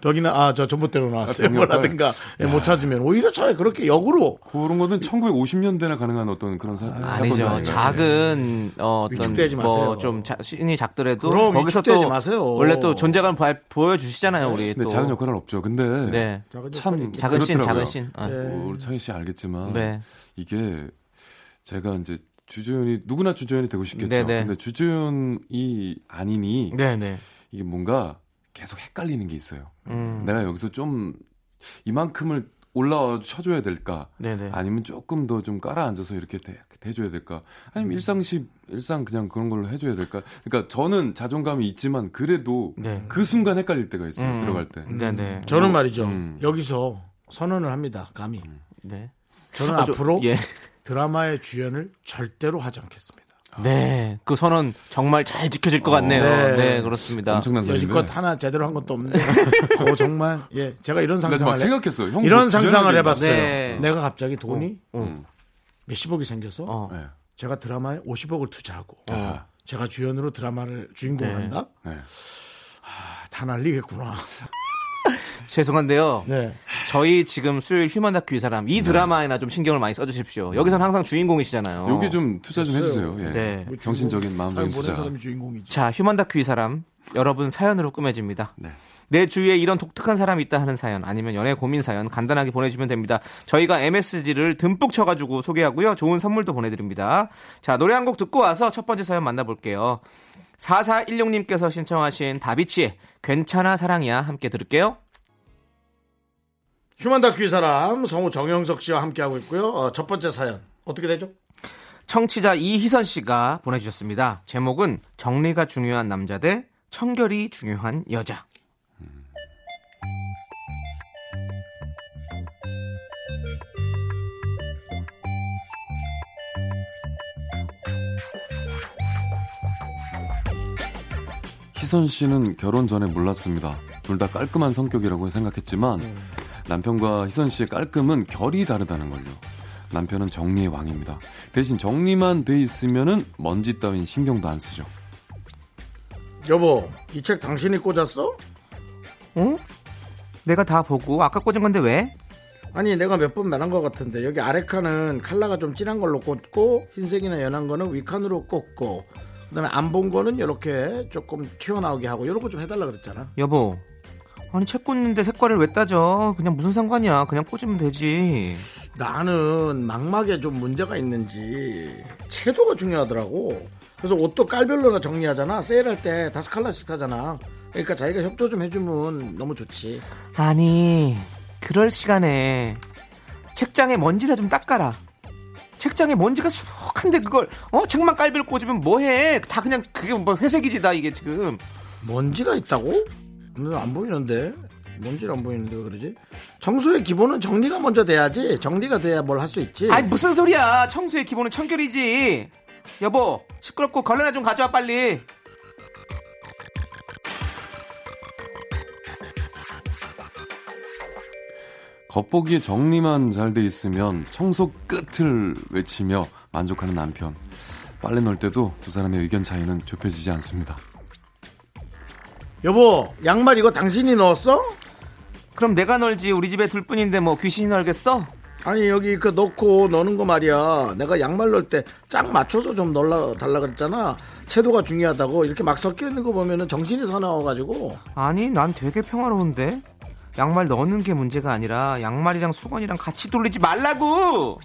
벽이나 아, 저 전봇대로 나왔어요. 아, 뭐라든가 야. 못 찾으면 오히려 차라리 그렇게 역으로. 그런 거는 천구백오십년대나 가능한 어떤 그런 사건. 아, 아니죠. 아닌가요? 작은 어, 어떤 뭐 좀 신이 작더라도 거기서 또 마세요. 원래 또 존재감 보여주시잖아요. 우리. 네, 또. 작은 역할은 없죠. 근데 네. 참 작은 신, 작은 신. 아. 네. 우리 창희 씨 알겠지만 네. 이게 제가 이제. 주조연이 누구나 주조연이 되고 싶겠죠. 네네. 근데 주조연이 아니니 네네. 이게 뭔가 계속 헷갈리는 게 있어요. 음. 내가 여기서 좀 이만큼을 올라와 쳐줘야 될까? 네네. 아니면 조금 더 좀 깔아앉아서 이렇게 대, 해줘야 될까? 아니면 음. 일상시 일상 그냥 그런 걸로 해줘야 될까? 그러니까 저는 자존감이 있지만 그래도 네. 그 순간 헷갈릴 때가 있어요. 음. 들어갈 때. 네네. 저는 말이죠. 음. 여기서 선언을 합니다. 감히. 음. 네. 저는 아, 앞으로. 저, 예. 드라마의 주연을 절대로 하지 않겠습니다. 네, 그 선언 정말 잘 지켜질 것 같네요. 어, 네. 네, 그렇습니다. 엄청난 여지껏 하나 제대로 한 것도 없는데, 어, 정말 예, 제가 이런 상상을 해, 생각했어요. 형 이런 상상을 해봤어요. 네. 내가 갑자기 돈이 어, 어. 몇십억이 생겨서 어. 네. 제가 드라마에 오십억을 투자하고 어. 제가 주연으로 드라마를 주인공 네. 한다. 네. 하, 다 날리겠구나. 죄송한데요. 네. 저희 지금 수요일 휴먼다큐 이 사람 이 드라마에나 좀 신경을 많이 써주십시오. 여기서는 항상 주인공이시잖아요. 여기 좀 투자 좀 해주세요. 예. 네. 뭐 정신적인 마음적인 투자. 사람이 주인공이죠. 자, 휴먼다큐 이 사람 여러분 사연으로 꾸며집니다. 네. 내 주위에 이런 독특한 사람이 있다 하는 사연 아니면 연애 고민 사연 간단하게 보내주시면 됩니다. 저희가 엠에스지를 듬뿍 쳐가지고 소개하고요. 좋은 선물도 보내드립니다. 자, 노래 한 곡 듣고 와서 첫 번째 사연 만나볼게요. 사사일육님께서 신청하신 다비치의 괜찮아 사랑이야 함께 들을게요. 휴먼 다큐의 사람 성우 정영석 씨와 함께하고 있고요. 어, 첫 번째 사연 어떻게 되죠? 청취자 이희선 씨가 보내주셨습니다. 제목은 정리가 중요한 남자 대 청결이 중요한 여자. 희선 씨는 결혼 전에 몰랐습니다. 둘 다 깔끔한 성격이라고 생각했지만 남편과 희선 씨의 깔끔은 결이 다르다는 걸요. 남편은 정리의 왕입니다. 대신 정리만 돼 있으면은 먼지 따윈 신경도 안 쓰죠. 여보, 이 책 당신이 꽂았어? 응? 내가 다 보고 아까 꽂은 건데 왜? 아니 내가 몇 번 말한 것 같은데 여기 아래 칸은 컬러가 좀 진한 걸로 꽂고 흰색이나 연한 거는 위 칸으로 꽂고 그다음에 안 본 거는 이렇게 조금 튀어나오게 하고 이런 거 좀 해달라 그랬잖아. 여보, 아니 책 꽂는데 색깔을 왜 따져? 그냥 무슨 상관이야. 그냥 꽂으면 되지. 나는 망막에 좀 문제가 있는지 채도가 중요하더라고. 그래서 옷도 깔별로나 정리하잖아. 세일할 때 다섯 컬러씩 하잖아. 그러니까 자기가 협조 좀 해주면 너무 좋지. 아니 그럴 시간에 책장에 먼지나 좀 닦아라. 책장에 먼지가 수북한데 그걸 어 책만 깔별 꽂으면 뭐해. 다 그냥 그게 뭐 회색이지. 다 이게 지금 먼지가 있다고? 안 보이는데 뭔지 안 보이는데 왜 그러지? 청소의 기본은 정리가 먼저 돼야지. 정리가 돼야 뭘 할 수 있지. 아니 무슨 소리야. 청소의 기본은 청결이지. 여보, 시끄럽고 걸레나 좀 가져와 빨리. 겉보기에 정리만 잘 돼 있으면 청소 끝을 외치며 만족하는 남편. 빨래 넣을 때도 두 사람의 의견 차이는 좁혀지지 않습니다. 여보, 양말 이거 당신이 넣었어? 그럼 내가 널지. 우리 집에 둘 뿐인데 뭐 귀신이 널겠어? 아니 여기 그 넣고 넣는 거 말이야. 내가 양말 넣을 때 짝 맞춰서 좀 넣어달라 그랬잖아. 채도가 중요하다고. 이렇게 막 섞여 있는 거 보면은 정신이 사나워가지고. 아니 난 되게 평화로운데. 양말 넣는 게 문제가 아니라 양말이랑 수건이랑 같이 돌리지 말라고.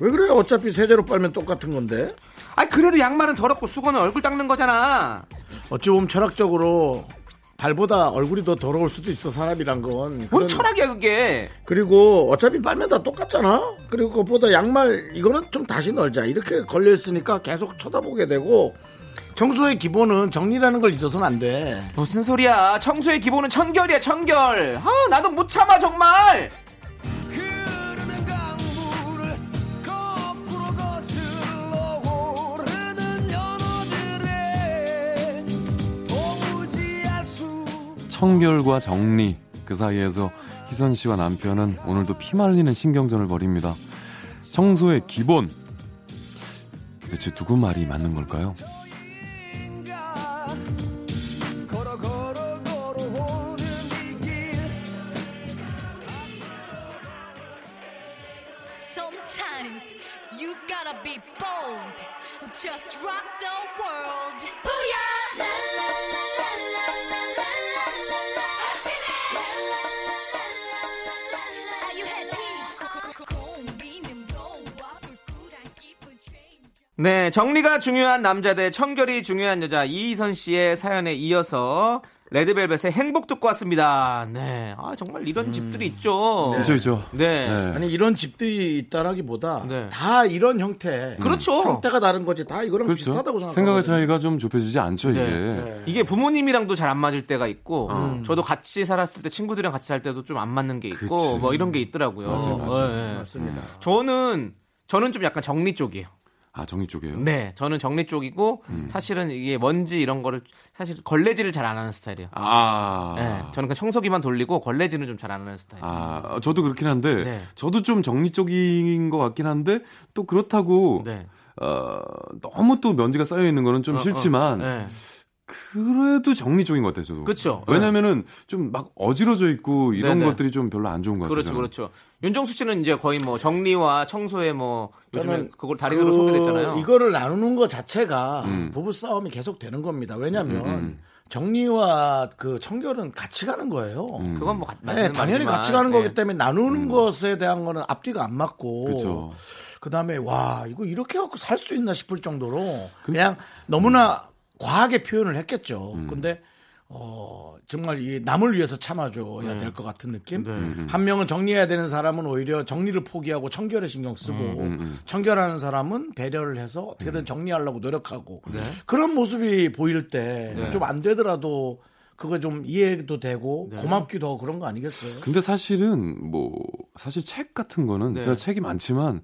왜 그래? 어차피 세제로 빨면 똑같은 건데. 아 그래도 양말은 더럽고 수건은 얼굴 닦는 거잖아. 어찌 보면 철학적으로 발보다 얼굴이 더 더러울 수도 있어. 사람이란 건 뭔 철학이야 그게. 그리고 어차피 빨면 다 똑같잖아. 그리고 그것보다 양말 이거는 좀 다시 널자. 이렇게 걸려있으니까 계속 쳐다보게 되고. 청소의 기본은 정리라는 걸 잊어서는 안 돼. 무슨 소리야. 청소의 기본은 청결이야. 청결. 아 나도 못 참아 정말. 청결과 정리 그 사이에서 희선 씨와 남편은 오늘도 피말리는 신경전을 벌입니다. 청소의 기본 대체 누구 말이 맞는 걸까요? 네, 정리가 중요한 남자 대 청결이 중요한 여자 이희선 씨의 사연에 이어서 레드벨벳의 행복 듣고 왔습니다. 네, 아 정말 이런 음, 집들이 있죠. 네. 있죠. 네. 네, 아니 이런 집들이 있다라기보다 네. 다 이런 형태, 그렇죠. 형태가 다른 거지. 다 이거랑 그렇죠. 비슷하다고 생각해요. 생각의 차이가 좀 좁혀지지 않죠 이게. 네. 네. 이게 부모님이랑도 잘 안 맞을 때가 있고, 음. 저도 같이 살았을 때 친구들이랑 같이 살 때도 좀 안 맞는 게 있고, 그치. 뭐 이런 게 있더라고요. 맞아요, 맞아요. 네. 맞습니다. 음. 저는 저는 좀 약간 정리 쪽이에요. 아, 정리 쪽이에요? 네, 저는 정리 쪽이고 음. 사실은 이게 먼지 이런 거를 사실 걸레질을 잘 안 하는 스타일이에요. 아, 네, 저는 그냥 청소기만 돌리고 걸레질은 좀 잘 안 하는 스타일이에요. 아, 저도 그렇긴 한데 네. 저도 좀 정리 쪽인 것 같긴 한데 또 그렇다고 네. 어, 너무 또 먼지가 쌓여 있는 거는 좀 어, 싫지만 어, 네. 그래도 정리적인 것 같아요, 저도. 그렇죠. 왜냐면은 좀 막 어지러져 있고 이런 네네. 것들이 좀 별로 안 좋은 것 같아요. 그렇죠, 그렇죠. 윤정수 씨는 이제 거의 뭐 정리와 청소에 뭐 요즘에 그걸 다리로 그, 소개됐잖아요. 이거를 나누는 것 자체가 음. 부부 싸움이 계속 되는 겁니다. 왜냐면 음, 음, 음. 정리와 그 청결은 같이 가는 거예요. 음. 그건 뭐 네, 당연히 같이 가는 네. 거기 때문에 나누는 음. 것에 대한 거는 앞뒤가 안 맞고. 그렇죠. 그 다음에 와 이거 이렇게 갖고 살 수 있나 싶을 정도로 그, 그냥 너무나 음. 과하게 표현을 했겠죠. 음. 근데 어, 정말 이 남을 위해서 참아줘야 네. 될 것 같은 느낌. 네. 한 명은 정리해야 되는 사람은 오히려 정리를 포기하고 청결에 신경 쓰고 음, 음. 청결하는 사람은 배려를 해서 어떻게든 정리하려고 노력하고 네. 그런 모습이 보일 때 좀 안 네. 되더라도 그거 좀 이해도 되고 네. 고맙기도 하고 그런 거 아니겠어요? 근데 사실은 뭐 사실 책 같은 거는 네. 제가 책이 많지만.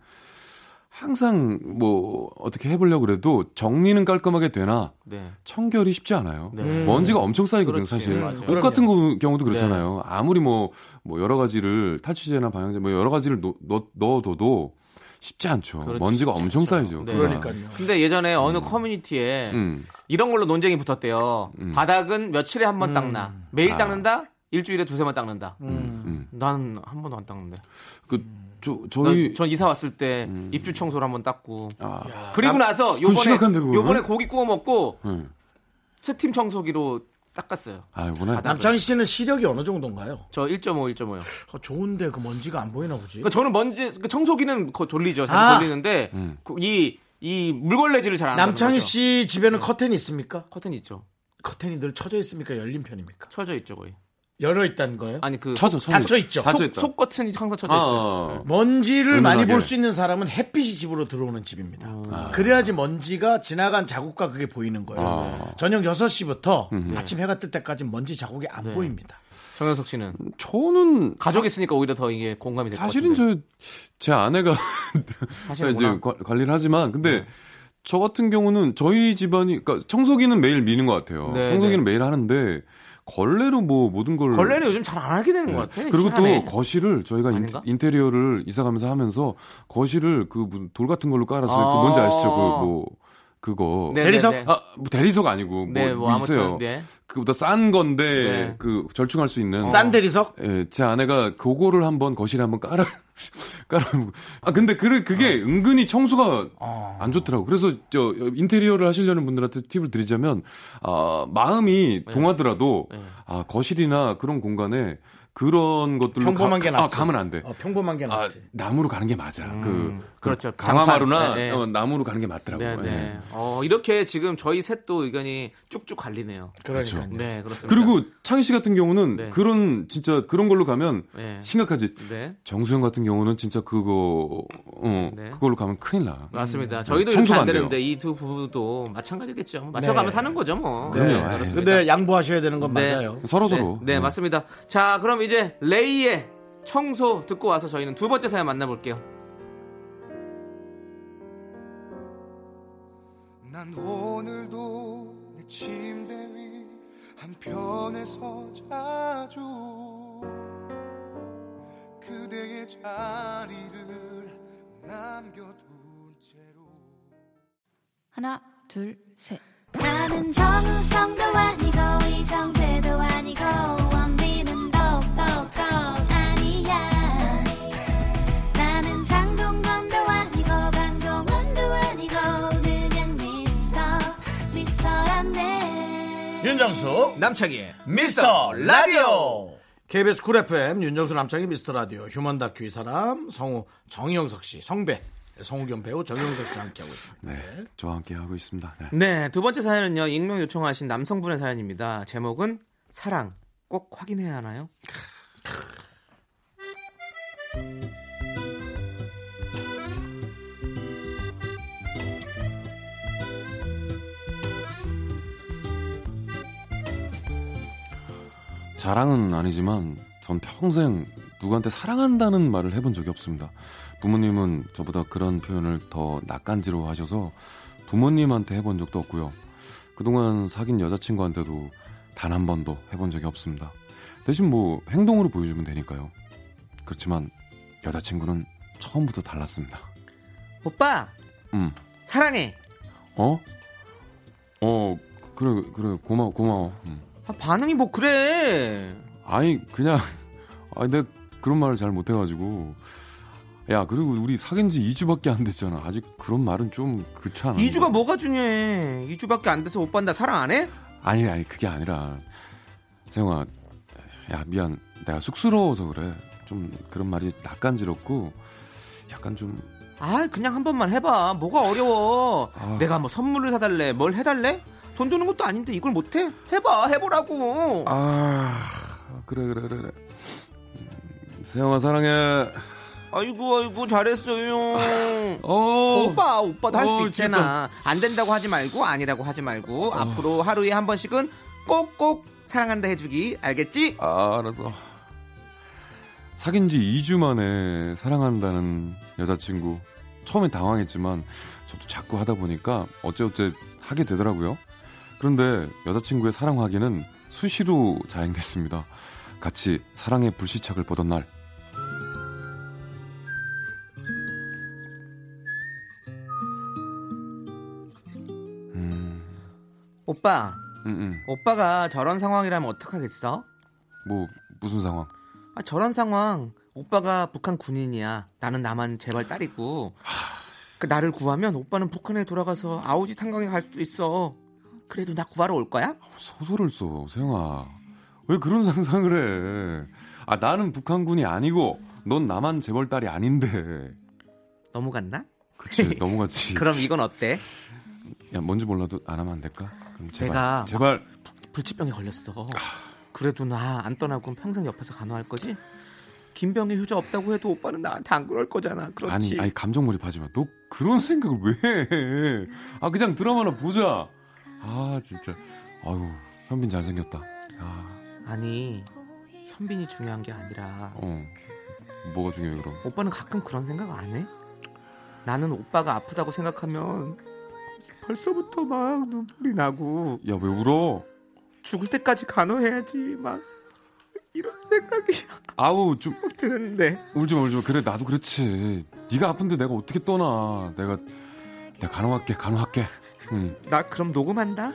항상 뭐 어떻게 해보려고 그래도 정리는 깔끔하게 되나 네. 청결이 쉽지 않아요. 네. 먼지가 엄청 쌓이거든요. 그렇지, 사실. 맞아요. 옷 그럼요. 같은 경우도 그렇잖아요. 네. 아무리 뭐, 뭐 여러 가지를 탈취제나 방향제 뭐 여러 가지를 넣, 넣, 넣어둬도 쉽지 않죠. 그렇지, 먼지가 쉽지 엄청 않죠. 쌓이죠. 네. 그러니까요. 근데 예전에 어느 음. 커뮤니티에 음. 이런 걸로 논쟁이 붙었대요. 음. 바닥은 며칠에 한 번 음. 닦나? 매일 아. 닦는다? 일주일에 두세 번 닦는다. 음. 음. 난 한 번도 안 닦는데. 그 음. 저, 저희. 전 이사 왔을 때 음. 입주 청소를 한번 닦고. 아. 그리고 나서 요번에, 요번에 고기 구워 먹고 음. 스팀 청소기로 닦았어요. 아, 요번에? 남창희 씨는 시력이 어느 정도인가요? 저 일 점 오, 일 점 오요. 아, 좋은데 그 먼지가 안 보이나 보지? 그러니까 저는 먼지, 그 청소기는 거 돌리죠. 잘 아. 돌리는데 음. 그 이, 이 물걸레질을 잘 안 하는 거죠. 남창희 씨 집에는 네. 커튼이 있습니까? 커튼이 있죠. 커튼이 늘 쳐져 있습니까? 열린 편입니까? 쳐져 있죠, 거의. 열어 있다는 거예요? 아니 그 쳐져, 쳐져. 닫혀 있죠. 속커튼이 항상 쳐져 있어요. 아, 아, 아. 먼지를 은은하게. 많이 볼 수 있는 사람은 햇빛이 집으로 들어오는 집입니다. 아. 그래야지 먼지가 지나간 자국과 그게 보이는 거예요. 아. 저녁 여섯 시부터 음. 아침 해가 뜰 때까지 먼지 자국이 안 네. 보입니다. 정현석 씨는? 저는 가족 있으니까 오히려 더 이게 공감이 될 것 같은데. 사실은 저 제 아내가 사실 이제 관리를 하지만 근데 네. 저 같은 경우는 저희 집안이 그러니까 청소기는 매일 미는 것 같아요. 네, 청소기는 네. 매일 하는데. 걸레로 뭐 모든 걸 걸레는 요즘 잘 안 하게 되는 네. 것 같아. 그리고 희한해. 또 거실을 저희가 아닌가? 인테리어를 이사가면서 하면서 거실을 그 돌 같은 걸로 깔아서 아~ 그 뭔지 아시죠? 그 뭐 그거 네네네. 대리석? 아 뭐 대리석 아니고 네, 뭐 있어요. 네. 그보다 싼 건데 네. 그 절충할 수 있는 싼 대리석? 예, 네, 제 아내가 그거를 한번 거실에 한번 깔아 깔아. 아 근데 그 그게 어. 은근히 청소가 어. 안 좋더라고. 그래서 저 인테리어를 하시려는 분들한테 팁을 드리자면 아 마음이 네. 동하더라도 네. 아 거실이나 그런 공간에 그런 것들로 평범한 가, 게 낫지. 아, 가면 안 돼. 어, 평범한 게 낫지. 아, 나무로 가는 게 맞아. 음, 그, 그 그렇죠. 강화마루나 네, 네. 어, 나무로 가는 게 맞더라고요. 네, 네. 네. 어, 이렇게 지금 저희 셋도 의견이 쭉쭉 갈리네요. 그렇죠. 네, 그렇습니다. 그리고 창희 씨 같은 경우는 네. 그런 진짜 그런 걸로 가면 네. 심각하지. 네. 정수영 같은 경우는 진짜 그거 어, 네. 그걸로 가면 큰일 나. 맞습니다. 저희도 이렇게 안 되는데 이 두 부부도 마찬가지겠죠. 맞춰가면 네. 사는 거죠, 뭐. 네. 네. 그렇습니다. 근데 양보하셔야 되는 건 네. 맞아요. 서로 서로. 네, 네, 네, 맞습니다. 자, 그럼 이제 레이의 청소 듣고 와서 저희는 두 번째 사연 만나볼게요. 난 오늘도 내 침대 위 한편에서 자줘 그대의 자리를 남겨둔 채로 하나 둘 셋 나는 정우성도 아니고 이정재도 아니고 윤정수 남창희 미스터 라디오 케이비에스 Cool 에프엠 윤정수 남창희 미스터 라디오 휴먼 다큐 이 사람 성우 정영석 씨 성배 성우겸 배우 정영석 씨와 함께하고 있습니다. 네, 저와 함께하고 있습니다. 네. 네, 두 번째 사연은요 익명 요청하신 남성분의 사연입니다. 제목은 사랑 꼭 확인해야 하나요? 자랑은 아니지만 전 평생 누구한테 사랑한다는 말을 해본 적이 없습니다. 부모님은 저보다 그런 표현을 더 낯간지러워하셔서 부모님한테 해본 적도 없고요. 그동안 사귄 여자친구한테도 단 한 번도 해본 적이 없습니다. 대신 뭐 행동으로 보여주면 되니까요. 그렇지만 여자친구는 처음부터 달랐습니다. 오빠! 응. 사랑해! 어? 어, 그래 그래 고마워 고마워. 응. 아, 반응이 뭐 그래. 아니 그냥 아니 내가 그런 말을 잘 못해가지고. 야 그리고 우리 사귄 지 이 주밖에 안 됐잖아. 아직 그런 말은 좀 그렇잖아. 이 주가 거. 뭐가 중요해. 이 주밖에 안 돼서 오빠 나 사랑 안 해? 아니 아니 그게 아니라 세영아 야 미안 내가 쑥스러워서 그래. 좀 그런 말이 낯간지럽고 약간 좀 아 그냥 한 번만 해봐. 뭐가 어려워. 아... 내가 뭐 선물을 사달래 뭘 해달래? 돈 드는 것도 아닌데 이걸 못해? 해봐 해보라고. 아 그래 그래 그래 세영아 사랑해. 아이고 아이고 잘했어요. 어, 오빠 오빠도 할 수 있잖아. 안 된다고 하지 말고 아니라고 하지 말고 어. 앞으로 하루에 한 번씩은 꼭꼭 사랑한다 해주기 알겠지? 아 알았어. 사귄 지 이 주 만에 사랑한다는 여자친구 처음엔 당황했지만 저도 자꾸 하다 보니까 어째어째 하게 되더라고요. 그런데 여자친구의 사랑하기는 수시로 자행됐습니다. 같이 사랑의 불시착을 보던 날 오빠, 응응. 오빠가 저런 상황이라면 어떡하겠어? 뭐 무슨 상황? 아 저런 상황. 오빠가 북한 군인이야. 나는 남한 제발 딸이고. 하... 그 나를 구하면 오빠는 북한에 돌아가서 아오지 탄광에 갈 수도 있어. 그래도 나 구하러 올 거야? 소설을 써, 세영아. 왜 그런 상상을 해? 아 나는 북한군이 아니고, 넌 남한 재벌 딸이 아닌데. 넘어갔나? 그치, 넘어갔지. 그럼 이건 어때? 야 뭔지 몰라도 안 하면 안 될까? 그럼 제발, 내가 제발 불치병에 걸렸어. 아... 그래도 나 안 떠나고 평생 옆에서 간호할 거지? 김병희 효자 없다고 해도 오빠는 나한테 안 그럴 거잖아. 그렇지? 아니, 아니 감정 몰입하지 마. 너 그런 생각을 왜 해? 아 그냥 드라마나 보자. 아 진짜. 아유 현빈 잘생겼다. 아. 아니 현빈이 중요한 게 아니라. 어. 뭐가 중요해 그럼? 오빠는 가끔 그런 생각 안 해? 나는 오빠가 아프다고 생각하면 벌써부터 막 눈물이 나고. 야 왜 울어? 죽을 때까지 간호해야지 막 이런 생각이 아우 좀 드는데. 울지마 울지마. 그래 나도 그렇지. 네가 아픈데 내가 어떻게 떠나. 내가 내가 간호할게 간호할게. 응. 나 그럼 녹음한다.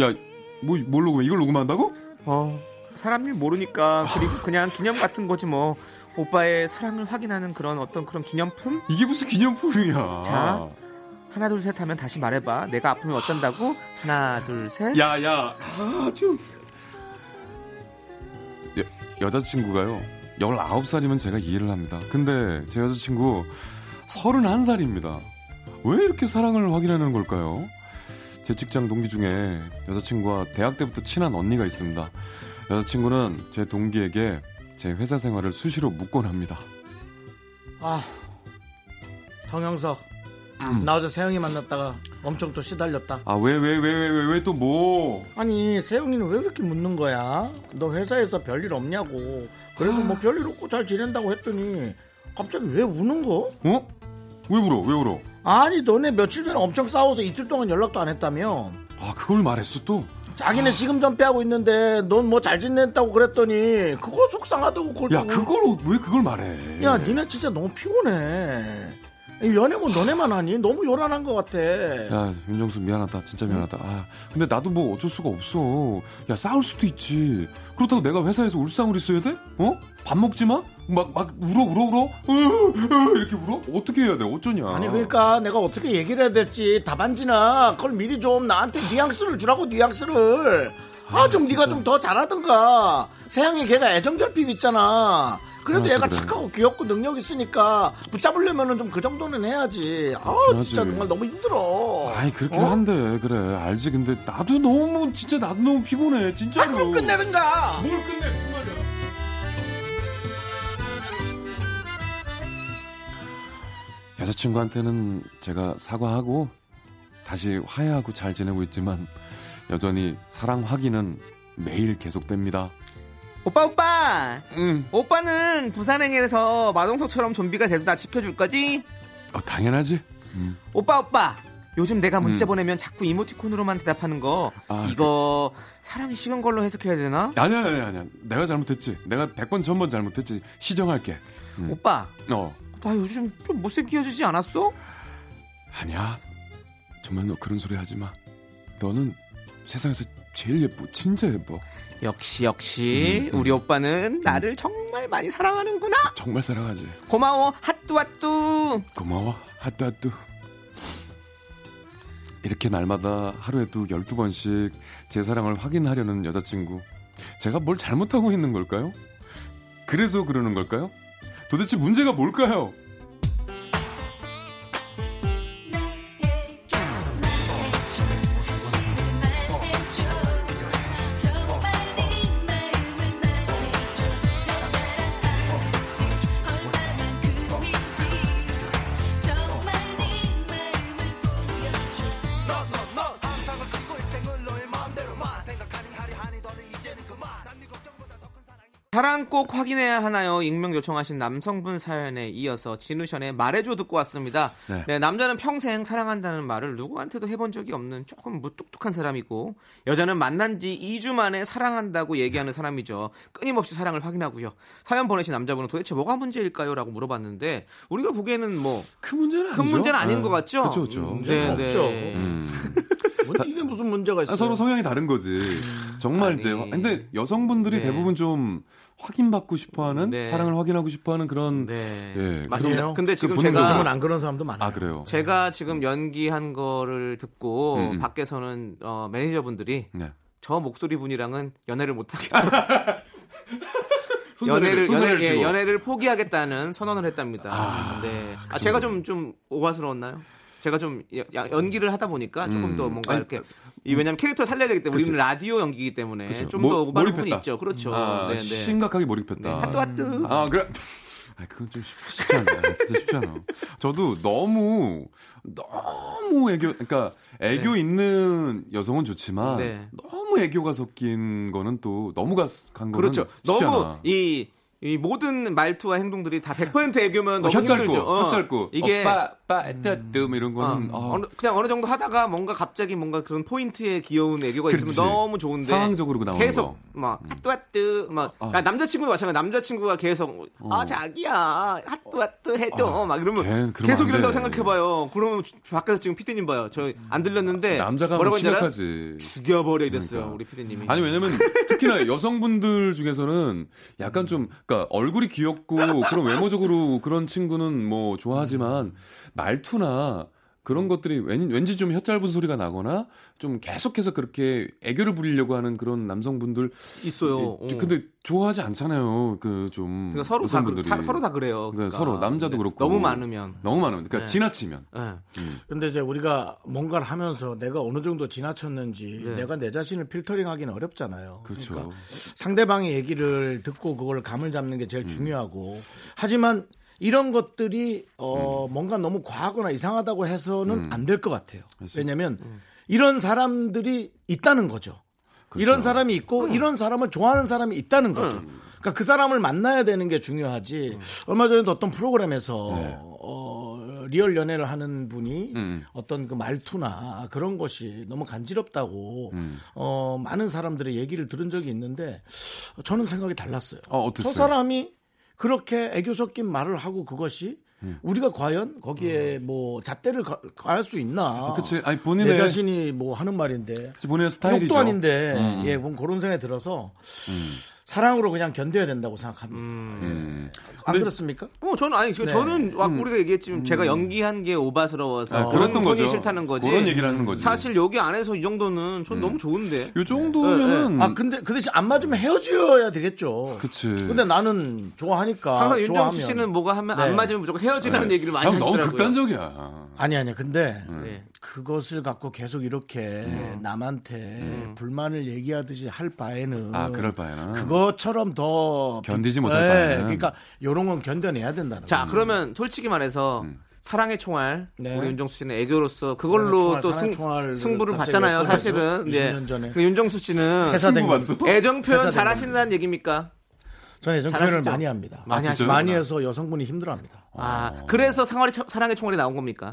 야 뭐 뭘 녹음해. 이걸 녹음한다고? 어 사람일 모르니까. 그리고 그냥 기념 같은 거지 뭐. 오빠의 사랑을 확인하는 그런 어떤 그런 기념품? 이게 무슨 기념품이야. 자 하나 둘 셋 하면 다시 말해봐. 내가 아프면 어쩐다고? 하나 둘 셋. 야야 아주 여, 여자친구가요 열아홉 살이면 제가 이해를 합니다. 근데 제 여자친구 서른한 살입니다 왜 이렇게 사랑을 확인하는 걸까요? 제 직장 동기 중에 여자친구와 대학 때부터 친한 언니가 있습니다. 여자친구는 제 동기에게 제 회사 생활을 수시로 묻곤 합니다. 아 정영석 음. 나 어제 세영이 만났다가 엄청 또 시달렸다. 아 왜 왜 왜 왜 왜 또 뭐? 아니 세영이는 왜 그렇게 묻는 거야? 너 회사에서 별일 없냐고. 그래서 아. 뭐 별일 없고 잘 지낸다고 했더니 갑자기 왜 우는 거? 어? 왜 울어? 왜 울어? 아니 너네 며칠 전에 엄청 싸워서 이틀 동안 연락도 안 했다며. 아 그걸 말했어 또? 자기는 아. 시금 전폐하고 있는데 넌 뭐 잘 지냈다고 그랬더니 그거 속상하다고. 그걸 야 그걸 왜 그걸 말해? 야 니네 진짜 너무 피곤해. 연애고 너네만 하니? 너무 요란한 것 같아. 야 윤정수 미안하다 진짜 미안하다. 아, 근데 나도 뭐 어쩔 수가 없어. 야 싸울 수도 있지. 그렇다고 내가 회사에서 울상으로 있어야 돼? 어? 밥 먹지 마? 막, 막 울어 울어 울어? 으, 으, 이렇게 울어? 어떻게 해야 돼? 어쩌냐. 아니 그러니까 내가 어떻게 얘기를 해야 될지 답안지나 그걸 미리 좀 나한테 뉘앙스를 주라고. 뉘앙스를 아 좀 네가 좀 더 잘하든가. 세상에 걔가 애정결핍 있잖아. 그래도 얘가 그래. 착하고 귀엽고 능력 있으니까 붙잡으려면 좀 그 정도는 해야지. 아 진짜 정말 너무 힘들어. 아니 그렇긴 어? 한데 그래 알지. 근데 나도 너무 진짜 나도 너무 피곤해 진짜로. 아 그럼 끝내든가. 뭘 끝내 무슨 말이야. 여자친구한테는 제가 사과하고 다시 화해하고 잘 지내고 있지만 여전히 사랑 확인은 매일 계속됩니다. 오빠 오빠 응. 오빠는 부산행에서 마동석처럼 좀비가 돼도 나 지켜줄 거지? 어, 당연하지. 응. 오빠 오빠 요즘 내가 문자 응. 보내면 자꾸 이모티콘으로만 대답하는 거 아, 이거 그... 사랑이 식은 걸로 해석해야 되나? 아니야 아니야 아니야 내가 잘못했지. 내가 백 번 천 번 잘못했지. 시정할게. 응. 오빠 어. 오빠 요즘 좀 못생겨지지 않았어? 아니야 정말 너 그런 소리 하지마. 너는 세상에서 제일 예뻐. 진짜 예뻐. 역시 역시 음, 우리 음. 오빠는 나를 음. 정말 많이 사랑하는구나. 정말 사랑하지. 고마워 핫뚜핫뚜. 고마워 핫뚜핫뚜. 이렇게 날마다 하루에도 열두 번씩 제 사랑을 확인하려는 여자친구. 제가 뭘 잘못하고 있는 걸까요? 그래서 그러는 걸까요? 도대체 문제가 뭘까요? 사랑 꼭 확인해야 하나요? 익명 요청하신 남성분 사연에 이어서 진우션의 말해줘 듣고 왔습니다. 네. 네, 남자는 평생 사랑한다는 말을 누구한테도 해본 적이 없는 조금 무뚝뚝한 사람이고, 여자는 만난 지 이 주 만에 사랑한다고 얘기하는 사람이죠. 끊임없이 사랑을 확인하고요. 사연 보내신 남자분은 도대체 뭐가 문제일까요? 라고 물어봤는데, 우리가 보기에는 뭐 큰 문제는, 큰 문제는 아닌 네. 것 같죠? 그렇죠, 그렇죠. 문제는 네, 없죠. 네. 음. 이게 무슨 문제가 있어요? 서로 성향이 다른 거지. 정말 아니. 이제 근데 여성분들이 네. 대부분 좀 확인받고 싶어하는 네. 사랑을 확인하고 싶어하는 그런 네. 예, 맞습니다. 근데 지금 그 제가 요즘은 안 그런 사람도 많아요. 아, 그래요? 제가 지금 연기한 거를 듣고 음. 밖에서는 어, 매니저분들이 네. 저 목소리 분이랑은 연애를 못 하겠다. 연애를 연애를, 예, 연애를 포기하겠다는 선언을 했답니다. 아, 네. 아, 제가 좀 좀 오바스러웠나요? 제가 좀 연기를 하다 보니까 조금 음. 더 뭔가 아니, 이렇게 이 왜냐면 캐릭터 살려야 되기 때문에. 그치. 우리는 라디오 연기이기 때문에 좀 더 오바를 부분이 있죠. 그렇죠. 아, 네, 네. 심각하게 몰입했다. 네. 하뚜 하뚜. 아 그래. 아 그건 좀 쉽, 쉽지 않아. 진짜 쉽지 않아. 저도 너무 너무 애교 그러니까 애교 네. 있는 여성은 좋지만 네. 너무 애교가 섞인 거는 또 너무 간 거는 그렇죠. 쉽지 너무 않아. 이 이 모든 말투와 행동들이 다 백 퍼센트 애교면 너무 어, 힘들죠. 어, 혓짧고 이게 오빠, 오빠, 뜸 이런 거는 어, 어. 어느, 그냥 어느 정도 하다가 뭔가 갑자기 뭔가 그런 포인트에 귀여운 애교가 그렇지. 있으면 너무 좋은데 상황적으로 나오는 계속 막 핫뚜핫뚜 음. 막 어. 남자친구도 마찬가지. 남자친구가 계속 어. 아 자기야 핫뚜핫뚜 해도 어. 막 이러면 계속 이런다고 생각해봐요. 그러면 밖에서 지금 피디님 봐요. 저 안 들렸는데 남자가 뭐라고 심각하지. 죽여버려 이랬어요. 그러니까. 우리 피디님이. 아니 왜냐면 특히나 여성분들 중에서는 약간 좀 그러니까 얼굴이 귀엽고 그런 외모적으로 그런 친구는 뭐 좋아하지만 말투나 그런 것들이 왠, 왠지 좀 혓짧은 소리가 나거나 좀 계속해서 그렇게 애교를 부리려고 하는 그런 남성분들 있어요. 예, 어. 근데 좋아하지 않잖아요. 그 좀 그러니까 서로 여성분들이. 다 그, 사, 서로 다 그래요. 그러니까. 그러니까 서로 남자도 그렇고 너무 많으면 너무 많으면 그러니까 네. 지나치면. 네. 음. 근데 이제 우리가 뭔가를 하면서 내가 어느 정도 지나쳤는지 네. 내가 내 자신을 필터링하기는 어렵잖아요. 그렇죠. 그러니까 상대방의 얘기를 듣고 그걸 감을 잡는 게 제일 음. 중요하고 하지만. 이런 것들이 어 음. 뭔가 너무 과하거나 이상하다고 해서는 음. 안 될 것 같아요. 왜냐하면 음. 이런 사람들이 있다는 거죠. 그렇죠. 이런 사람이 있고 음. 이런 사람을 좋아하는 사람이 있다는 거죠. 음. 그러니까 그 사람을 만나야 되는 게 중요하지. 음. 얼마 전에도 어떤 프로그램에서 네. 어, 리얼 연애를 하는 분이 음. 어떤 그 말투나 그런 것이 너무 간지럽다고 음. 어, 많은 사람들의 얘기를 들은 적이 있는데 저는 생각이 달랐어요. 어, 어땠어요? 저 사람이 그렇게 애교 섞인 말을 하고 그것이 음. 우리가 과연 거기에 음. 뭐 잣대를 가할 수 있나? 그치. 아니 본인의 내 자신이 뭐 하는 말인데, 그치, 본인의 스타일이죠. 욕도 아닌데, 음. 예, 뭔 그런 생각이 들어서 음. 사랑으로 그냥 견뎌야 된다고 생각합니다. 음. 음. 안 근데, 그렇습니까? 어, 저는 아니, 네. 저는 음. 우리가 얘기했지만 제가 연기한 게 오바스러워서 아, 그런 거죠. 싫다는 거지. 그런 얘기를 하는 거지. 사실 여기 안에서 이 정도는 전 음. 너무 좋은데. 이 정도면은 네. 네. 아 근데 그 대신 안 맞으면 헤어져야 되겠죠. 그치. 근데 나는 좋아하니까. 항상 윤정수 씨는 뭐가 하면 네. 안 맞으면 무조건 헤어지라는 네. 얘기를 많이 하시더라고요. 너무 극단적이야. 아니 아니 근데 네. 그것을 갖고 계속 이렇게 음. 남한테 음. 불만을 얘기하듯이 할 바에는. 아 그럴 바에는. 그것처럼 더 견디지 못할 네. 바에는. 그러니까 이런 건 견뎌내야 된다는. 자, 거군요. 그러면 솔직히 말해서 음. 사랑의 총알 네. 우리 윤정수 씨는 애교로서 그걸로 네, 총알, 또 승, 총알 승부를 봤잖아요. 사실은 이제 예. 그 윤정수 씨는 애정 표현 잘 하신다는 얘기입니까? 저는 애정 표현을 많이 합니다. 많이, 아, 많이 해서 여성분이 힘들어합니다. 아, 아. 그래서 상월이, 사랑의 총알이 나온 겁니까?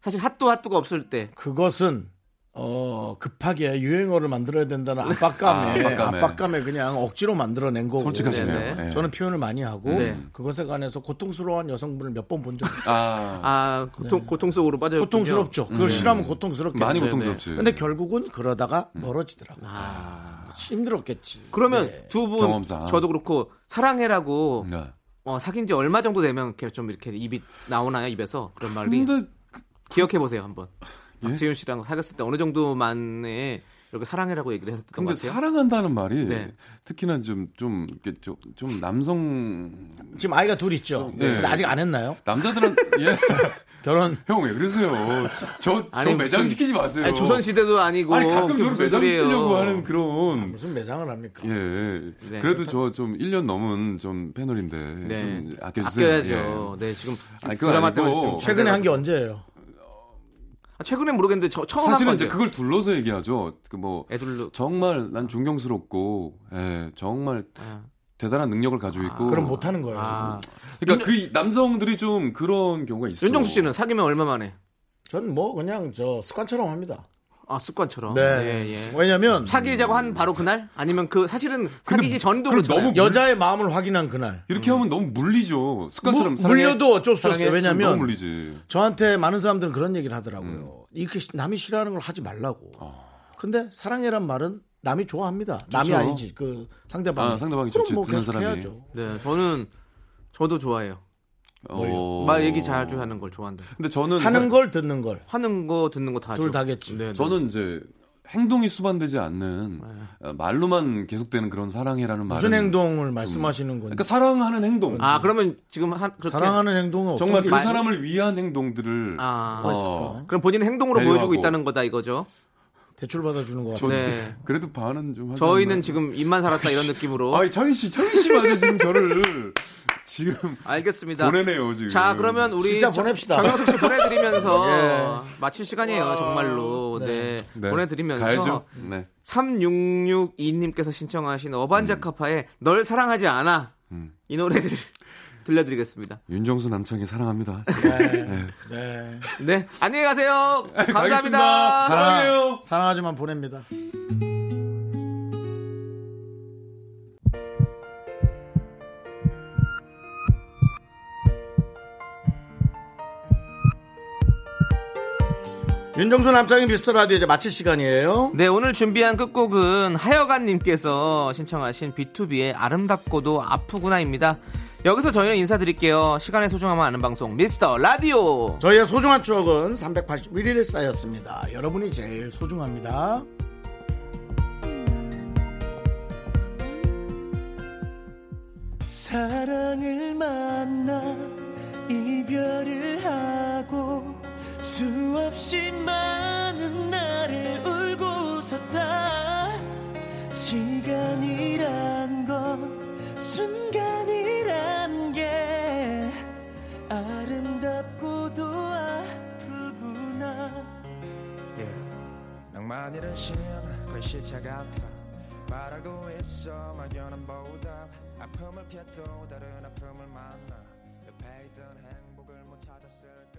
사실 핫도 핫도가 없을 때 그것은 어, 급하게 유행어를 만들어야 된다는 압박감에, 아, 압박감에. 압박감에 그냥 억지로 만들어낸 거고. 솔직하시네요. 네. 저는 표현을 많이 하고, 네. 그것에 관해서 고통스러운 여성분을 몇 번 본 적이 있어요. 아, 아 고통, 네. 고통스러움으로 빠져요. 고통스럽죠. 그걸 음. 싫어하면 고통스럽겠죠. 많이 고통스럽지. 근데 결국은 그러다가 멀어지더라고요. 아. 힘들었겠지. 그러면 네. 두 분, 경험상. 저도 그렇고, 사랑해라고, 네. 어, 사귄 지 얼마 정도 되면 이렇게 좀 이렇게 입이 나오나요, 입에서? 그런 말이. 근데... 기억해보세요, 한번. 예? 박재윤 씨랑 사귀었을 때 어느 정도만에 이렇게 사랑해라고 얘기를 했었던 것 같아요. 근데 사랑한다는 말이 네. 특히나 좀, 좀, 좀, 좀 남성. 지금 아이가 둘 있죠? 네. 근데 아직 안 했나요? 남자들은, 예. 결혼. 형, 왜 그러세요? 저, 아니, 저 매장시키지 마세요. 아니, 조선시대도 아니고. 아니, 가끔 저를 매장시키려고 하는 그런. 무슨 매장을 합니까? 예. 네. 그래도 저 좀 일 년 넘은 좀 패널인데. 네. 좀 아껴주세요. 아껴야죠. 예. 네, 지금. 아니, 드라마 때문에 지금 최근에 한 게 언제예요? 최근에 모르겠는데 저 처음 사실은 한 이제 그걸 둘러서 얘기하죠. 그 뭐 애들로 정말 난 존경스럽고, 예, 정말 아. 대단한 능력을 가지고 있고. 아, 그럼 못 하는 거예요. 아. 그러니까 윤, 그 남성들이 좀 그런 경우가 있어요. 윤정수 씨는 사귀면 얼마 만에? 전 뭐 그냥 저 습관처럼 합니다. 아, 습관처럼. 네. 예, 예. 왜냐면 사귀자고 한 바로 그날 아니면 그 사실은 사귀기 전도 그렇잖아요. 여자의 마음을 확인한 그날. 이렇게 음. 하면 너무 물리죠. 습관처럼. 뭐, 사랑해, 물려도 어쩔 수 없어요. 왜냐면 너무 물리지. 저한테 많은 사람들은 그런 얘기를 하더라고요. 음. 이렇게 남이 싫어하는 걸 하지 말라고. 아. 근데 사랑해란 말은 남이 좋아합니다. 좋죠. 남이 아니지. 그 상대방. 아, 상대방이 좋지. 뭐 계속 사람이. 해야죠. 네, 저는 저도 좋아해요. 어... 말 얘기 자주 하는 걸 좋아한다. 근데 저는 하는 걸 듣는 걸 하는 거 듣는 거 다 둘 다겠지. 네네. 저는 이제 행동이 수반되지 않는 네. 말로만 계속되는 그런 사랑해라는 말 무슨 행동을 좀... 말씀하시는 건지. 그러니까 사랑하는 행동. 아 그러면 지금 한 그렇게 사랑하는 행동은 정말 그 말... 사람을 위한 행동들을. 아 어... 그럼 본인은 행동으로 배려하고. 보여주고 있다는 거다 이거죠. 대출 받아주는 것 같아요. 네. 그래도 반은 좀. 저희는 말... 지금 입만 살았다 이런 느낌으로. 아니 창희 씨, 창희 씨 맞아 지금 저를. 지금 알겠습니다. 보내네요 지금. 자 그러면 우리 진짜 보냅시다. 정영석 씨 보내드리면서 예. 마칠 시간이에요. 와. 정말로 네, 네. 보내드리면서 가야죠. 네. 삼육육이 님께서 신청하신 어반자카파의 음. 널 사랑하지 않아 음. 이 노래를 들려드리겠습니다. 윤정수 남창희 사랑합니다. 네. 네. 네. 안녕히 가세요. 감사합니다. 사랑해요. 사랑하지만 보냅니다. 윤정수 남창희 미스터 라디오 이제 마칠 시간이에요. 네, 오늘 준비한 끝곡은 하여간님께서 신청하신 비투비의 아름답고도 아프구나입니다. 여기서 저희는 인사드릴게요. 시간의 소중함을 아는 방송 미스터 라디오. 저희의 소중한 추억은 삼백팔십일 일 쌓였습니다. 여러분이 제일 소중합니다. 사랑을 만나 이별을 하고 수없이 많은 나를 울고 웃었다. 시간이란 건 순간이란 게 아름답고도 아프구나. 예, 낭만 이런 신 글씨체 같아. 바라고 있어 막연한 보답. 아픔을 피해도 다른 아픔을 만나. 옆에 있던 행복을 못 찾았을